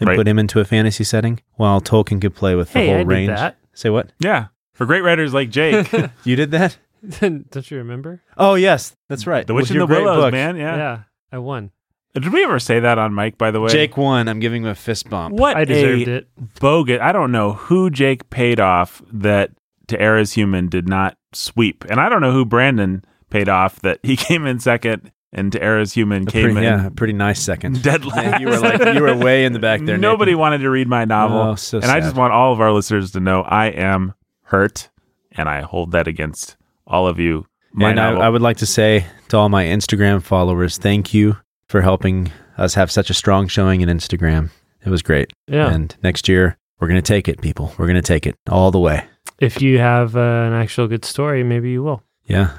and put him into a fantasy setting, while Tolkien could play with the whole range. Did that. Say what? Yeah, for great writers like Jake, you did that. Don't you remember? Oh yes, that's right. The Witch in the Willows, man. Yeah, I won. Did we ever say that on mic, by the way? Jake won. I'm giving him a fist bump. What I deserved it. Bogus. I don't know who Jake paid off that To Air Is Human did not sweep. And I don't know who Brandon paid off that he came in second and To Air Is Human came in. Yeah, a pretty nice second. Dead last. You were way in the back there. Nobody wanted to read my novel. Oh, so sad. I just want all of our listeners to know I am hurt, and I hold that against all of you. I would like to say to all my Instagram followers, thank you for helping us have such a strong showing in Instagram. It was great. Yeah. And next year, we're going to take it, people. We're going to take it all the way. If you have an actual good story, maybe you will. Yeah.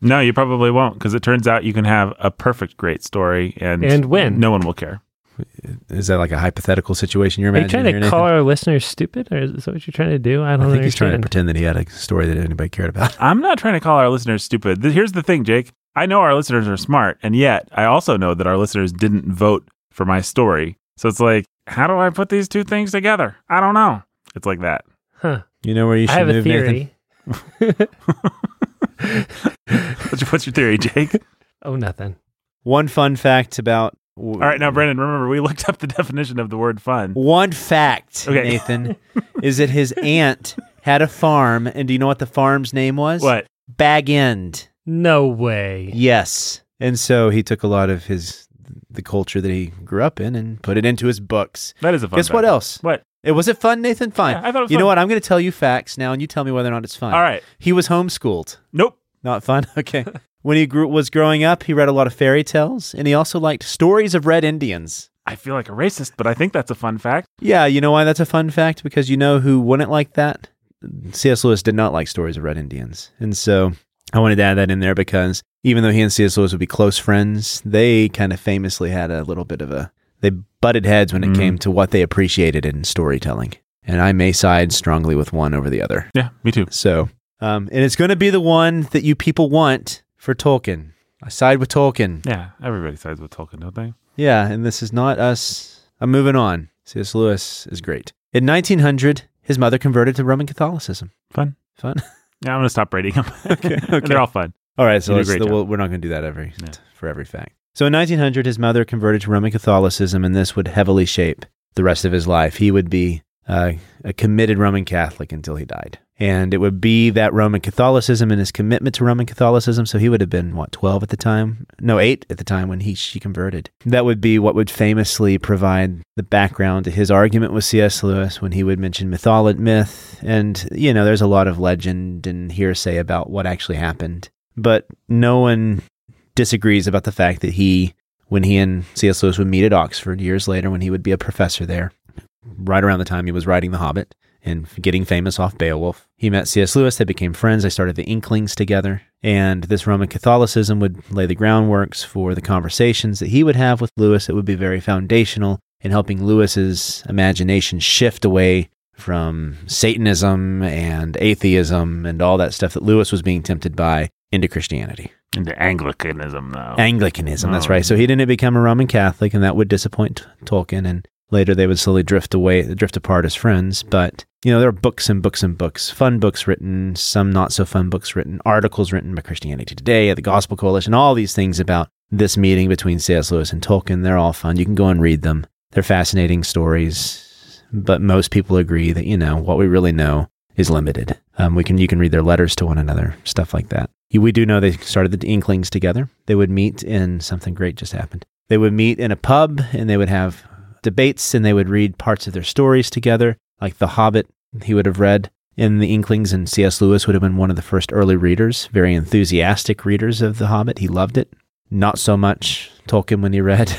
No, you probably won't, because it turns out you can have a perfect great story and win. No one will care. Is that like a hypothetical situation you're imagining? Are you trying to call our listeners stupid, or is that what you're trying to do? I don't know. I think he's trying to pretend that he had a story that anybody cared about. I'm not trying to call our listeners stupid. Here's the thing, Jake. I know our listeners are smart, and yet I also know that our listeners didn't vote for my story. So it's like, how do I put these two things together? I don't know. It's like that. Huh. You know where you should move, Nathan? I have a theory. What's your theory, Jake? Oh, nothing. One fun fact about... All right, now, Brandon, remember, we looked up the definition of the word fun. One fact, Nathan, is that his aunt had a farm, and do you know what the farm's name was? What? Bag End. No way. Yes. And so he took a lot of the culture that he grew up in and put it into his books. That is a fun fact. Guess what else? What? It was it fun, Nathan? Fine. Yeah, I thought it was fun. You know what? I'm going to tell you facts now and you tell me whether or not it's fun. All right. He was homeschooled. Nope. Not fun? Okay. When he was growing up, he read a lot of fairy tales, and he also liked stories of red Indians. I feel like a racist, but I think that's a fun fact. Yeah, you know why that's a fun fact? Because you know who wouldn't like that? C.S. Lewis did not like stories of red Indians. And so I wanted to add that in there because even though he and C.S. Lewis would be close friends, they kind of famously had a little bit of a... They butted heads when it came to what they appreciated in storytelling. And I may side strongly with one over the other. Yeah, me too. So, and it's going to be the one that you people want for Tolkien. I side with Tolkien. Yeah, everybody sides with Tolkien, don't they? Yeah, and this is not us. I'm moving on. C.S. Lewis is great. In 1900, his mother converted to Roman Catholicism. Fun. Yeah, I'm going to stop rating them. Okay. They're all fun. All right, so we're not going to do that for every fact. So in 1900, his mother converted to Roman Catholicism, and this would heavily shape the rest of his life. He would be a committed Roman Catholic until he died. And it would be that Roman Catholicism and his commitment to Roman Catholicism, so he would have been, 12 at the time? No, 8 at the time when she converted. That would be what would famously provide the background to his argument with C.S. Lewis when he would mention myth. And, there's a lot of legend and hearsay about what actually happened. But no one disagrees about the fact that when he and C.S. Lewis would meet at Oxford years later when he would be a professor there, right around the time he was writing The Hobbit and getting famous off Beowulf. He met C.S. Lewis, they became friends, they started the Inklings together, and this Roman Catholicism would lay the groundworks for the conversations that he would have with Lewis that would be very foundational in helping Lewis's imagination shift away from Satanism and atheism and all that stuff that Lewis was being tempted by into Christianity. Into Anglicanism, though. Anglicanism, that's right. So he didn't become a Roman Catholic, and that would disappoint Tolkien, and later they would slowly drift apart as friends, but... there are books and books and books, fun books written, some not so fun books written, articles written by Christianity Today, at the Gospel Coalition, all these things about this meeting between C.S. Lewis and Tolkien. They're all fun. You can go and read them. They're fascinating stories, but most people agree that, what we really know is limited. You can read their letters to one another, stuff like that. We do know they started the Inklings together. They would meet in, something great just happened. They would meet in a pub and they would have debates and they would read parts of their stories together. Like The Hobbit, he would have read in the Inklings, and C.S. Lewis would have been one of the first early readers, very enthusiastic readers of The Hobbit. He loved it. Not so much Tolkien when he read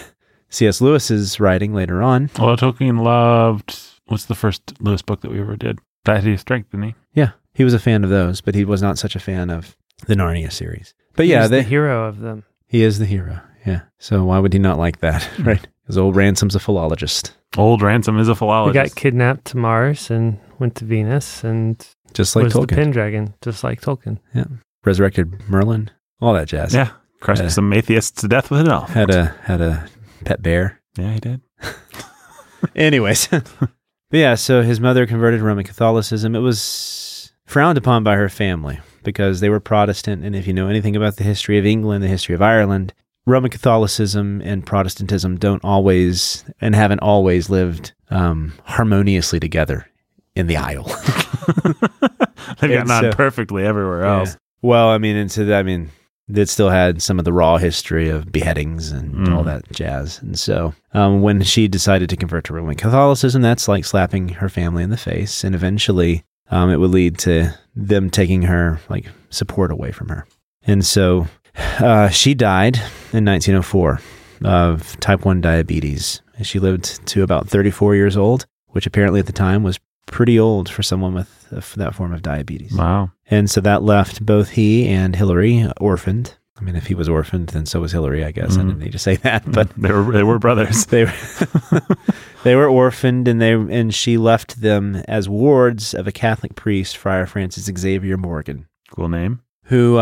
C.S. Lewis's writing later on. Well, Tolkien loved, what's the first Lewis book that we ever did? Dietary Strength, didn't he? Yeah, he was a fan of those, but he was not such a fan of the Narnia series. But yeah, he's the hero of them. He is the hero, yeah. So why would he not like that, right? Because old Ransom's a philologist. Old Ransom is a philologist. He got kidnapped to Mars and went to Venus and just like was Tolkien. The Pendragon, just like Tolkien. Yeah. Resurrected Merlin, all that jazz. Yeah. Crushed some atheists to death with an elf. Had a pet bear. Yeah, he did. Anyways. Yeah, so his mother converted to Roman Catholicism. It was frowned upon by her family because they were Protestant. And if you know anything about the history of England, the history of Ireland, Roman Catholicism and Protestantism don't always and haven't always lived harmoniously together in the aisle. They've gotten on perfectly everywhere else. Yeah. Well, that still had some of the raw history of beheadings and all that jazz. And so when she decided to convert to Roman Catholicism, that's like slapping her family in the face. And eventually it would lead to them taking her support away from her. And so... she died in 1904 of type 1 diabetes. She lived to about 34 years old, which apparently at the time was pretty old for someone with that form of diabetes. Wow. And so that left both he and Hillary orphaned. I mean, if he was orphaned, then so was Hillary, I guess. I didn't need to say that, but... they were brothers. They were orphaned, and she left them as wards of a Catholic priest, Friar Francis Xavier Morgan. Cool name. Who...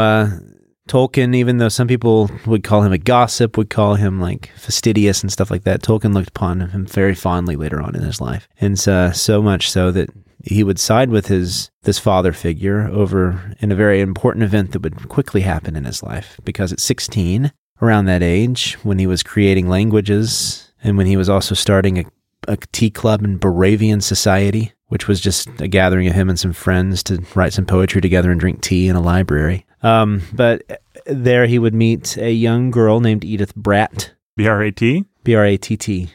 Tolkien, even though some people would call him a gossip, would call him fastidious and stuff like that, Tolkien looked upon him very fondly later on in his life. And so much so that he would side with this father figure over in a very important event that would quickly happen in his life. Because at 16, around that age, when he was creating languages and when he was also starting a tea club in Baravian society, which was just a gathering of him and some friends to write some poetry together and drink tea in a library. But there he would meet a young girl named Edith Bratt. B-R-A-T? B-R-A-T-T.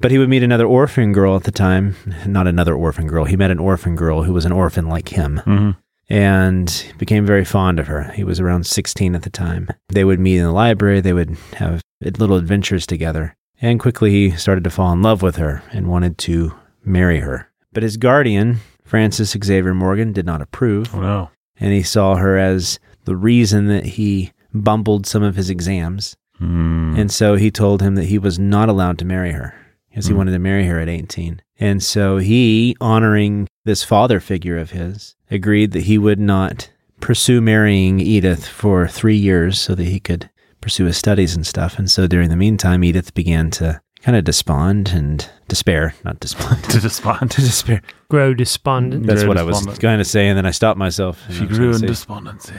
But he would meet another orphan girl at the time. Not another orphan girl. He met an orphan girl who was an orphan like him. Mm-hmm. and became very fond of her. He was around 16 at the time. They would meet in the library. They would have little adventures together. And quickly he started to fall in love with her and wanted to marry her. But his guardian, Francis Xavier Morgan, did not approve. Oh, no. And he saw her as the reason that he bumbled some of his exams. Mm. And so he told him that he was not allowed to marry her because he wanted to marry her at 18. And so he, honoring this father figure of his, agreed that he would not pursue marrying Edith for 3 years so that he could pursue his studies and stuff. And so during the meantime, Edith began to kind of despond and despair, not despond. to despair. Grow despondent. That's what despondent. I was going to say, and then I stopped myself. She grew in despondency.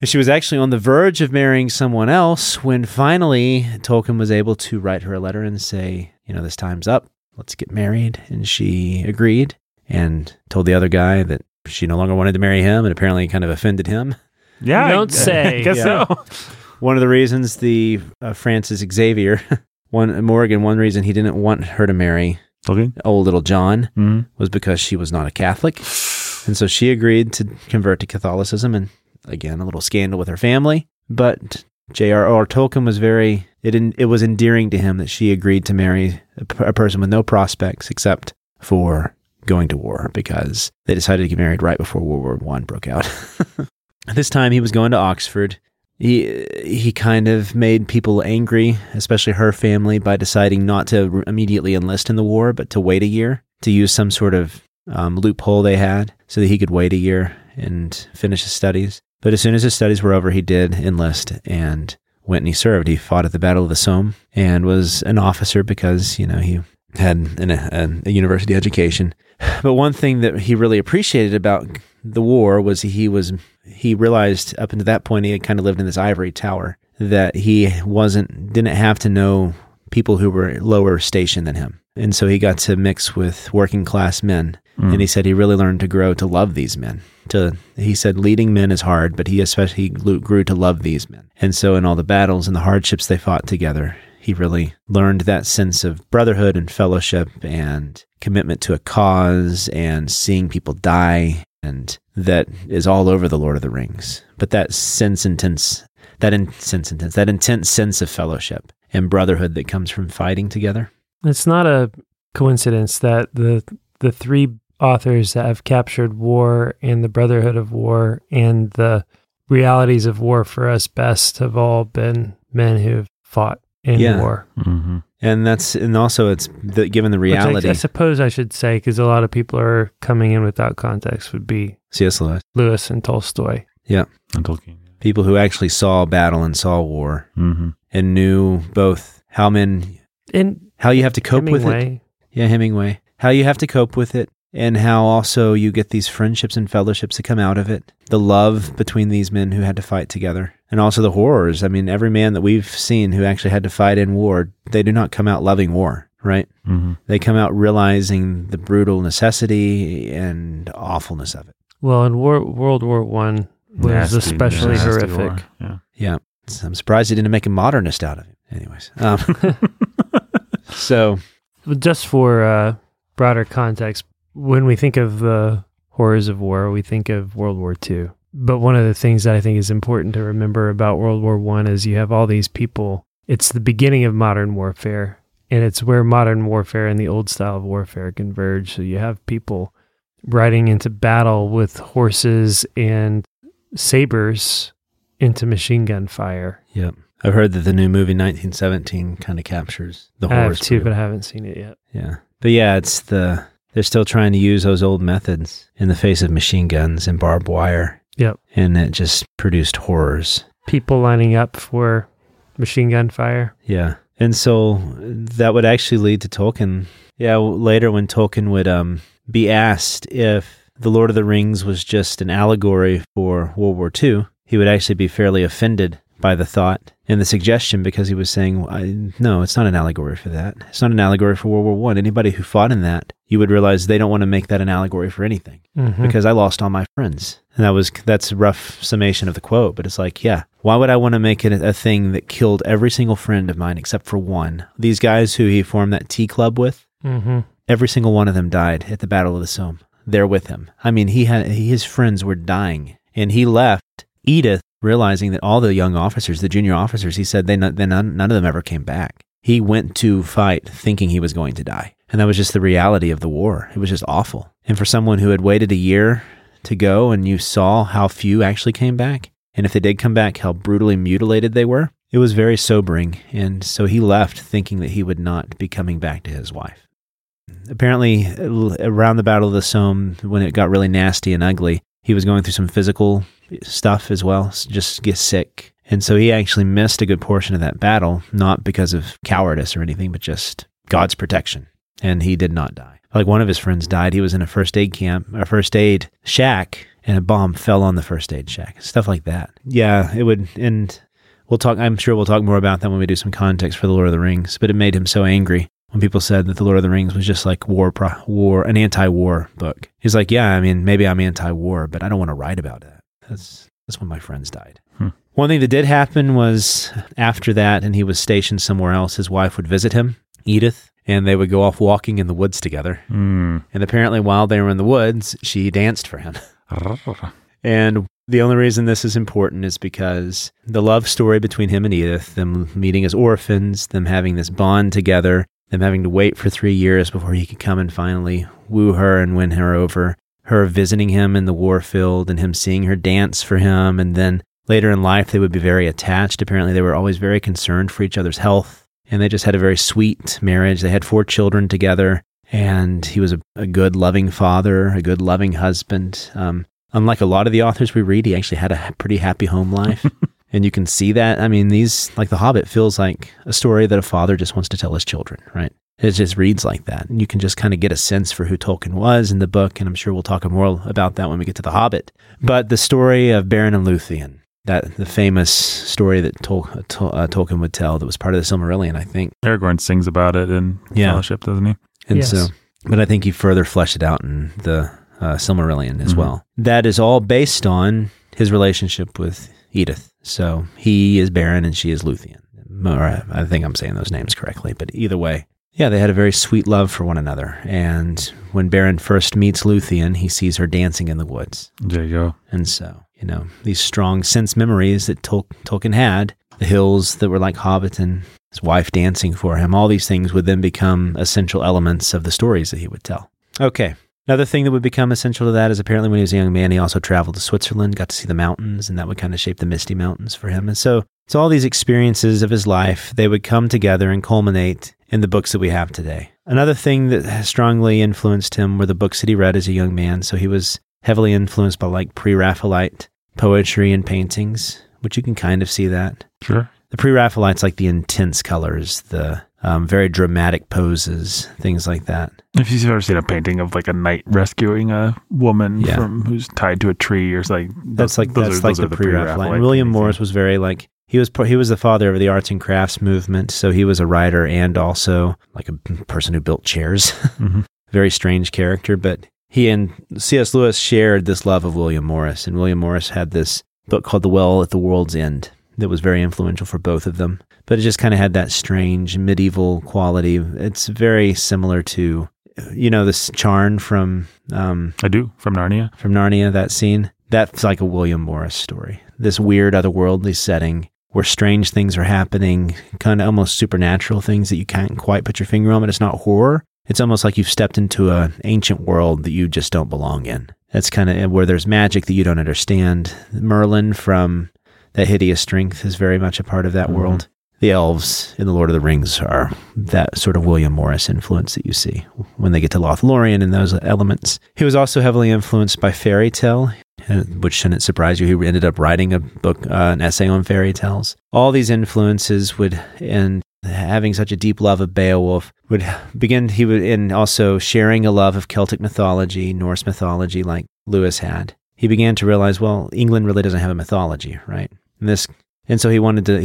And she was actually on the verge of marrying someone else when finally Tolkien was able to write her a letter and say, you know, this time's up. Let's get married. And she agreed and told the other guy that she no longer wanted to marry him and apparently kind of offended him. Yeah. Don't say. I guess so. One of the reasons the Francis Xavier, one reason he didn't want her to marry old little John was because she was not a Catholic. And so she agreed to convert to Catholicism, and again, a little scandal with her family. But J.R.R. Tolkien was it was endearing to him that she agreed to marry a person with no prospects except for going to war, because they decided to get married right before World War I broke out. At this time, he was going to Oxford. He kind of made people angry, especially her family, by deciding not to immediately enlist in the war, but to wait a year, to use some sort of loophole they had so that he could wait a year and finish his studies. But as soon as his studies were over, he did enlist and went and he served. He fought at the Battle of the Somme and was an officer because, you know, he had a university education. But one thing that he really appreciated about the war was he realized up until that point he had kind of lived in this ivory tower, that he didn't have to know people who were lower station than him. And so he got to mix with working class men. Mm. And he said he really learned to grow to love these men. He said leading men is hard, but he especially grew to love these men. And so in all the battles and the hardships they fought together, he really learned that sense of brotherhood and fellowship and commitment to a cause and seeing people die. And that is all over The Lord of the Rings. But that intense sense of fellowship and brotherhood that comes from fighting together. It's not a coincidence that the three authors that have captured war and the brotherhood of war and the realities of war for us best have all been men who've fought in war. Mm-hmm. And also given the reality. I suppose I should say, because a lot of people are coming in without context, would be C.S. Lewis and Tolstoy. Yeah. And Tolkien. People who actually saw battle and saw war and knew both how men, and how you have to cope with it. Yeah, Hemingway. How you have to cope with it, and how also you get these friendships and fellowships that come out of it. The love between these men who had to fight together. And also the horrors. I mean, every man that we've seen who actually had to fight in war, they do not come out loving war, right? Mm-hmm. They come out realizing the brutal necessity and awfulness of it. Well, in World War I was especially horrific. Yeah. I'm surprised he didn't make a modernist out of it. Anyways. So. Just for broader context, when we think of the horrors of war, we think of World War II. But one of the things that I think is important to remember about World War I is you have all these people. It's the beginning of modern warfare, and it's where modern warfare and the old style of warfare converge. So you have people riding into battle with horses and sabers into machine gun fire. Yep. I've heard that the new movie 1917 kind of captures the horrors. I have too, but I haven't seen it yet. Yeah. But yeah, they're still trying to use those old methods in the face of machine guns and barbed wire. Yep. And it just produced horrors. People lining up for machine gun fire. Yeah. And so that would actually lead to Tolkien. Yeah, later when Tolkien would be asked if The Lord of the Rings was just an allegory for World War II, he would actually be fairly offended by the thought and the suggestion, because he was saying, no, it's not an allegory for that. It's not an allegory for World War I. Anybody who fought in that, you would realize they don't want to make that an allegory for anything because I lost all my friends. And that's a rough summation of the quote, but it's like, yeah, why would I want to make it a thing that killed every single friend of mine except for one? These guys who he formed that tea club with, every single one of them died at the Battle of the Somme. there with him. I mean, his friends were dying, and he left Edith, realizing that all the young officers, the junior officers, he said none of them ever came back. He went to fight thinking he was going to die. And that was just the reality of the war. It was just awful. And for someone who had waited a year to go and you saw how few actually came back, and if they did come back, how brutally mutilated they were, it was very sobering. And so he left thinking that he would not be coming back to his wife. Apparently, around the Battle of the Somme, when it got really nasty and ugly, he was going through some physical stuff as well, just get sick. And so he actually missed a good portion of that battle, not because of cowardice or anything, but just God's protection. And he did not die. Like, one of his friends died. He was in a first aid camp, a first aid shack, and a bomb fell on the first aid shack. Stuff like that. Yeah, it would, and I'm sure we'll talk more about that when we do some context for The Lord of the Rings, but it made him so angry when people said that The Lord of the Rings was just like an anti-war book. He's like, yeah, I mean, maybe I'm anti-war, but I don't want to write about that. That's when my friends died. One thing that did happen was after that, and he was stationed somewhere else, his wife would visit him, Edith, and they would go off walking in the woods together. Mm. And apparently while they were in the woods, she danced for him. And the only reason this is important is because the love story between him and Edith, them meeting as orphans, them having this bond together, them having to wait for 3 years before he could come and finally woo her and win her over, her visiting him in the war field and him seeing her dance for him. And then later in life, they would be very attached. Apparently, they were always very concerned for each other's health. And they just had a very sweet marriage. They had 4 children together. And he was a good, loving father, a good, loving husband. Unlike a lot of the authors we read, he actually had a pretty happy home life. And you can see that. I mean, like The Hobbit feels like a story that a father just wants to tell his children, right? It just reads like that. And you can just kind of get a sense for who Tolkien was in the book. And I'm sure we'll talk more about that when we get to The Hobbit. But the story of Beren and Lúthien, the famous story that Tolkien would tell that was part of the Silmarillion, I think. Aragorn sings about it in Fellowship, doesn't he? And yes. So, but I think he further fleshed it out in the Silmarillion as well. That is all based on his relationship with Edith. So he is Beren and she is Lúthien. I think I'm saying those names correctly, but either way. Yeah, they had a very sweet love for one another. And when Beren first meets Lúthien, he sees her dancing in the woods. There you go. And so, you know, these strong sense memories that Tolkien had, the hills that were like Hobbit and his wife dancing for him, all these things would then become essential elements of the stories that he would tell. Okay. Another thing that would become essential to that is apparently when he was a young man, he also traveled to Switzerland, got to see the mountains, and that would kind of shape the Misty Mountains for him. And so all these experiences of his life, they would come together and culminate in the books that we have today. Another thing that strongly influenced him were the books that he read as a young man. So he was heavily influenced by like pre-Raphaelite poetry and paintings, which you can kind of see that. Sure. The pre-Raphaelites, like the intense colors, the very dramatic poses, things like that. If you've ever seen a painting of like a knight rescuing a woman from who's tied to a tree or something, that's the pre-Raphaelite. William Morris was very like, he was the father of the arts and crafts movement. So he was a writer and also like a person who built chairs. Very strange character, but he and C.S. Lewis shared this love of William Morris. And William Morris had this book called The Well at the World's End that was very influential for both of them. But it just kind of had that strange medieval quality. It's very similar to, you know, this Charn from Narnia. From Narnia, that scene. That's like a William Morris story. This weird otherworldly setting where strange things are happening, kind of almost supernatural things that you can't quite put your finger on, but it's not horror. It's almost like you've stepped into an ancient world that you just don't belong in. That's kind of where there's magic that you don't understand. Merlin from That Hideous Strength is very much a part of that world. The elves in The Lord of the Rings are that sort of William Morris influence that you see when they get to Lothlorien and those elements. He was also heavily influenced by fairy tale, which shouldn't surprise you. He ended up writing a book, an essay on fairy tales. All these influences and having such a deep love of Beowulf and also sharing a love of Celtic mythology, Norse mythology like Lewis had. He began to realize, well, England really doesn't have a mythology, right? And so he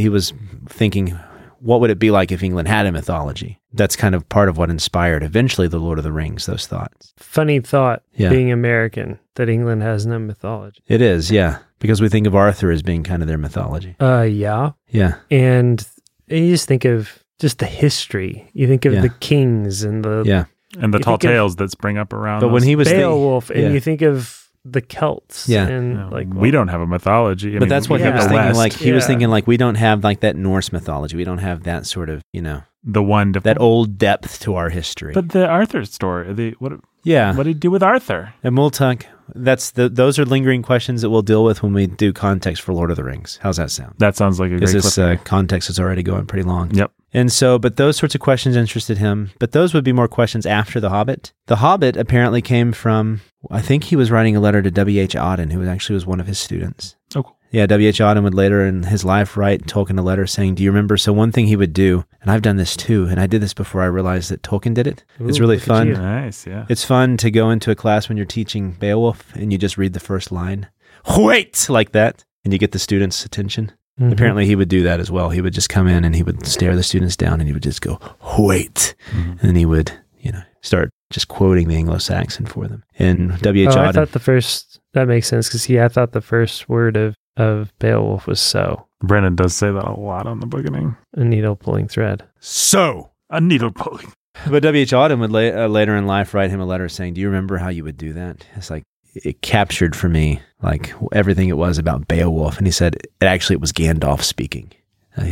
was thinking, what would it be like if England had a mythology? That's kind of part of what inspired eventually The Lord of the Rings, those thoughts. Funny thought, being American, that England has no mythology. It is, yeah, because we think of Arthur as being kind of their mythology. Yeah. Yeah. And you just think of just the history. You think of the kings and the and the tall tales that spring up around. But when he was Beowulf, and you think of the Celts, and like we don't have a mythology. I mean, that's what he was thinking. Like he was thinking, like we don't have like that Norse mythology. We don't have that sort of the one that old depth to our history. But the Arthur story, what did he do with Arthur and Multuk? Those are lingering questions that we'll deal with when we do context for Lord of the Rings. How's that sound? That sounds like a great context is already going pretty long. Yep. And so, but those sorts of questions interested him. But those would be more questions after The Hobbit. The Hobbit apparently came from, I think he was writing a letter to W.H. Auden, who actually was one of his students. Oh, cool. Yeah, W.H. Auden would later in his life write Tolkien a letter saying, do you remember? So one thing he would do, and I've done this too, and I did this before I realized that Tolkien did it. Ooh, it's really fun. Nice, yeah. It's fun to go into a class when you're teaching Beowulf and you just read the first line, wait, like that, and you get the students' attention. Mm-hmm. Apparently he would do that as well. He would just come in and he would stare the students down and he would just go, wait. Mm-hmm. And then he would, start just quoting the Anglo-Saxon for them. And W.H. Auden. I thought that makes sense because I thought the first word of Beowulf was so. Brennan does say that a lot on the beginning. A needle pulling thread. So, a needle pulling. But W.H. Auden would later in life write him a letter saying, do you remember how you would do that? It's like, it captured for me, like everything it was about Beowulf. And he said, it was Gandalf speaking.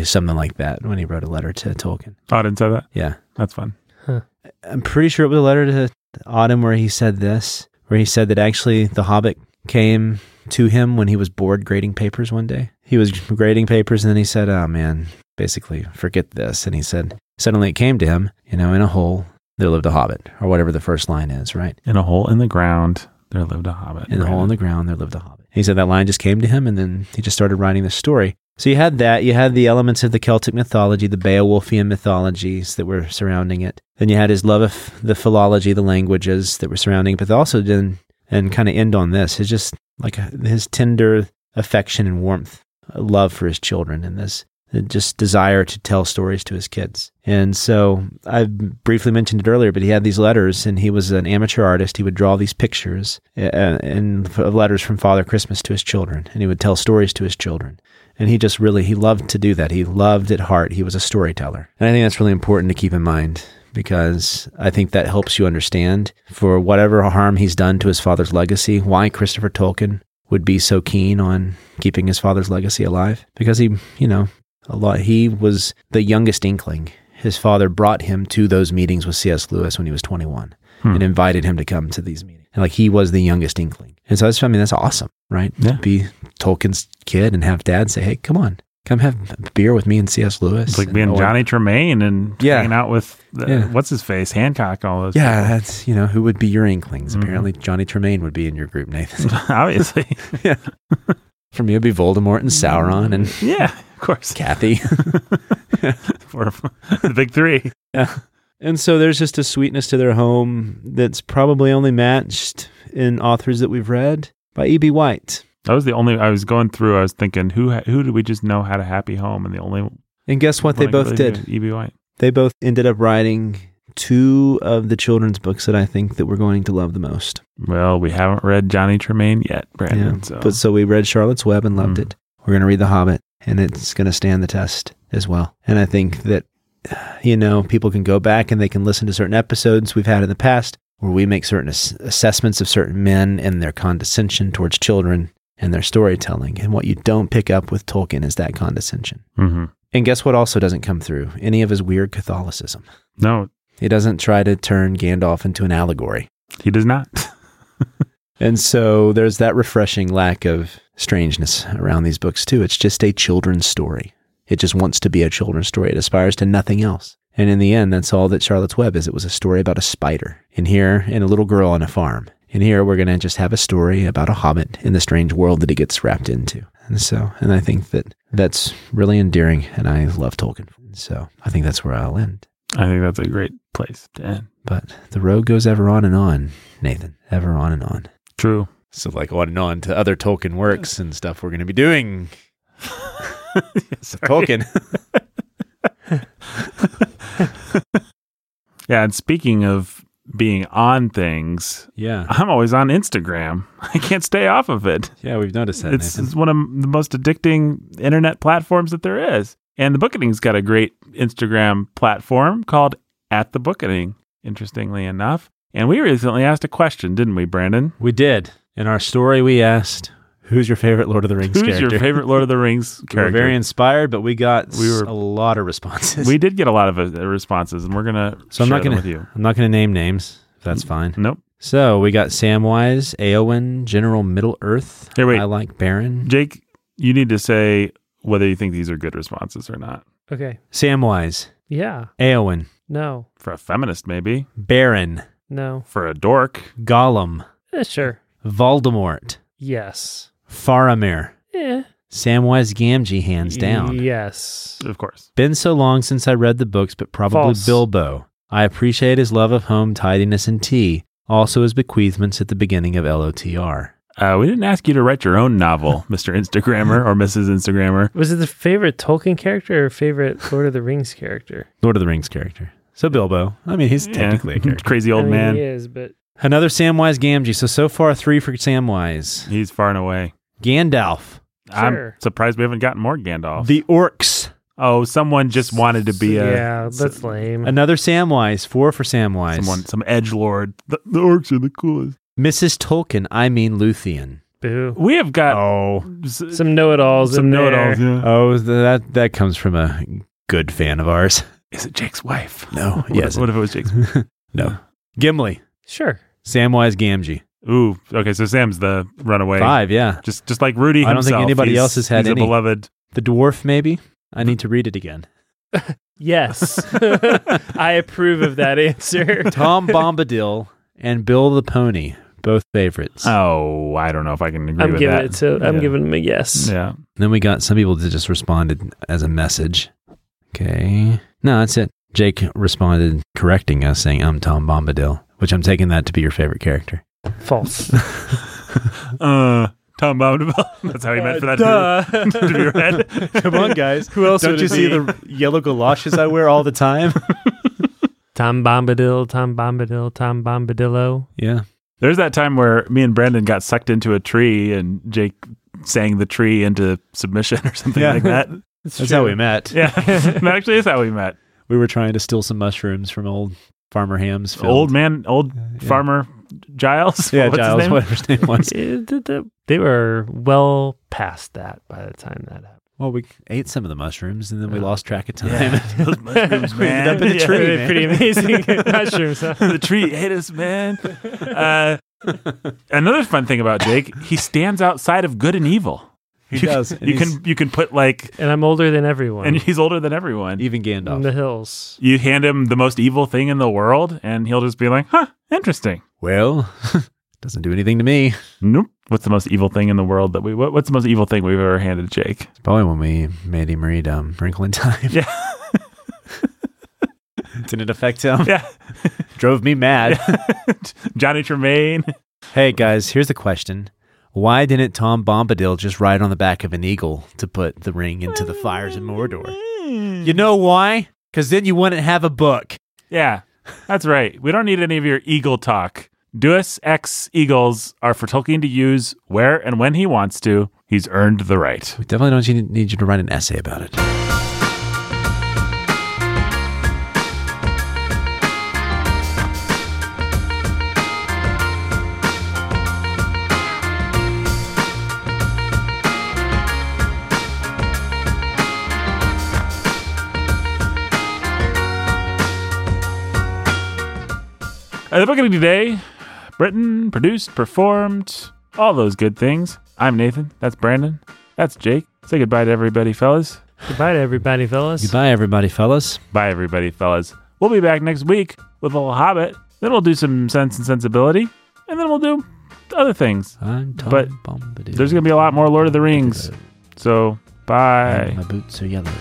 Something like that when he wrote a letter to Tolkien. Auden said that? Yeah. That's fun. Huh. I'm pretty sure it was a letter to Auden where he said this, where he said that actually the Hobbit came to him when he was bored grading papers one day. He was grading papers and then he said, oh man, basically forget this. And he said, suddenly it came to him, in a hole, there lived a hobbit or whatever the first line is, right? In a hole in the ground, there lived a hobbit. In a hole in the ground, there lived a hobbit. He said that line just came to him and then he just started writing this story. So you had that, you had the elements of the Celtic mythology, the Beowulfian mythologies that were surrounding it. Then you had his love of the philology, the languages that were surrounding it, but also then, and kind of end on this, is just like his tender affection and warmth, love for his children, and this just desire to tell stories to his kids. And so I briefly mentioned it earlier, but he had these letters, and he was an amateur artist. He would draw these pictures and letters from Father Christmas to his children, and he would tell stories to his children. And he just really, he loved to do that. He loved at heart. He was a storyteller. And I think that's really important to keep in mind, because I think that helps you understand, for whatever harm he's done to his father's legacy, why Christopher Tolkien would be so keen on keeping his father's legacy alive. Because he, he was the youngest Inkling. His father brought him to those meetings with C.S. Lewis when he was 21 and invited him to come to these meetings. And he was the youngest Inkling. And so that's awesome, right? Yeah. To be Tolkien's kid and have dad say, hey, come on. Come have a beer with me and C.S. Lewis. It's like being Johnny Tremaine and hanging out with, what's his face, Hancock, and all those. Yeah, people. That's, who would be your Inklings? Mm-hmm. Apparently Johnny Tremaine would be in your group, Nathan. Obviously. Yeah. For me, it would be Voldemort and Sauron and... yeah, of course. Kathy. The big three. Yeah. And so there's just a sweetness to their home that's probably only matched in authors that we've read by E.B. White. That was the only, I was thinking, who did we just know had a happy home? And the only... And guess what? They both did. E.B. White. They both ended up writing two of the children's books that I think that we're going to love the most. Well, we haven't read Johnny Tremaine yet, Brandon. Yeah, so we read Charlotte's Web and loved it. We're going to read The Hobbit, and it's going to stand the test as well. And I think that, people can go back and they can listen to certain episodes we've had in the past where we make certain assessments of certain men and their condescension towards children and their storytelling. And what you don't pick up with Tolkien is that condescension. Mm-hmm. And guess what also doesn't come through? Any of his weird Catholicism. No. He doesn't try to turn Gandalf into an allegory. He does not. And so there's that refreshing lack of strangeness around these books too. It's just a children's story. It just wants to be a children's story. It aspires to nothing else. And in the end, that's all that Charlotte's Web is. It was a story about a spider and a little girl on a farm. And here we're going to just have a story about a hobbit in the strange world that he gets wrapped into. And I think that that's really endearing, and I love Tolkien. So I think that's where I'll end. I think that's a great place to end. But the road goes ever on and on, Nathan, ever on and on. True. So on and on to other Tolkien works and stuff we're going to be doing. Tolkien. Yeah, and speaking of being on things. Yeah. I'm always on Instagram. I can't stay off of it. Yeah, we've noticed that. It's one of the most addicting internet platforms that there is. And the Bookending's got a great Instagram platform called @thebookending. interestingly enough. And we recently asked a question, didn't we, Brandon? We did. In our story, we asked, who's your favorite Lord of the Rings character? Who's your favorite Lord of the Rings character? We were very inspired, but we were a lot of responses. We did get a lot of responses, and we're going to share them with you. I'm not going to name names, if that's fine. Nope. So we got Samwise, Eowyn, General Middle-earth. Hey, wait. I like Beren. Jake, you need to say whether you think these are good responses or not. Okay. Samwise. Yeah. Eowyn. No. For a feminist, maybe. Beren. No. For a dork. Gollum. Sure. Voldemort. Yes. Faramir. Yeah. Samwise Gamgee, hands down. Yes. Of course. Been so long since I read the books, but probably false. Bilbo. I appreciate his love of home, tidiness, and tea. Also his bequeathments at the beginning of LOTR. We didn't ask you to write your own novel, Mr. Instagrammer or Mrs. Instagrammer. Was it the favorite Tolkien character or favorite Lord of the Rings character? Lord of the Rings character. So Bilbo. I mean, he's technically a character. Crazy old man. He is, but... Another Samwise Gamgee. So far, 3 for Samwise. He's far and away. Gandalf. Sure. I'm surprised we haven't gotten more Gandalf. The orcs. Oh, someone just wanted to be a... Yeah, that's lame. Another Samwise. 4 for Samwise. Some edgelord. The orcs are the coolest. Mrs. Tolkien, I mean Lúthien. Boo. We have got... Oh. Some know-it-alls in there. Yeah. Oh, that comes from a good fan of ours. Is it Jake's wife? No. Yes. What if it was Jake's wife? No. Gimli. Sure. Samwise Gamgee. Ooh, okay, so Sam's the runaway. 5, yeah. Just like Rudy himself. I don't think anybody else has had any. He's a beloved. The dwarf, maybe? I need to read it again. Yes. I approve of that answer. Tom Bombadil and Bill the Pony, both favorites. Oh, I don't know if I can agree with that. I'm giving them a yes. Yeah. And then we got some people that just responded as a message. Okay. No, that's it. Jake responded correcting us, saying, I'm Tom Bombadil. Which I'm taking that to be your favorite character. False. Tom Bombadil. That's how he meant for that to be read. Come on, guys. Who else? Don't you see the yellow galoshes I wear all the time? Tom Bombadil, Tom Bombadil, Tom Bombadillo. Yeah. There's that time where me and Brandon got sucked into a tree, and Jake sang the tree into submission or something like that. That's how we met. Yeah, that actually is how we met. We were trying to steal some mushrooms from old Farmer Ham's film. Farmer Giles. Yeah, Giles, whatever his name was. They were well past that by the time that happened. Well, we ate some of the mushrooms, and then we lost track of time. Yeah. Those mushrooms, man. Up in the tree, man. Pretty amazing mushrooms. Huh? The tree ate us, man. Another fun thing about Jake, he stands outside of good and evil. He does. You can put like... And I'm older than everyone. And he's older than everyone. Even Gandalf. In the hills. You hand him the most evil thing in the world, and he'll just be like, huh, interesting. Well, doesn't do anything to me. Nope. What's the most evil thing in the world that what's the most evil thing we've ever handed Jake? It's probably when we made him read Wrinkle in Time. Yeah. Didn't it affect him? Yeah. Drove me mad. Yeah. Johnny Tremaine. Hey, guys, here's the question. Why didn't Tom Bombadil just ride on the back of an eagle to put the ring into the fires in Mordor? You know why? Because then you wouldn't have a book. Yeah, that's right. We don't need any of your eagle talk. Deus ex eagles are for Tolkien to use where and when he wants to. He's earned the right. We definitely don't need you to write an essay about it. The book of today, written, produced, performed, all those good things. I'm Nathan. That's Brandon. That's Jake. Say goodbye to everybody, fellas. Goodbye to everybody, fellas. Goodbye, everybody, fellas. Bye, everybody, fellas. We'll be back next week with a little Hobbit. Then we'll do some Sense and Sensibility. And then we'll do other things. But Bombadil. There's going to be a lot more Lord of the Rings. So, bye. And my boots are yellow.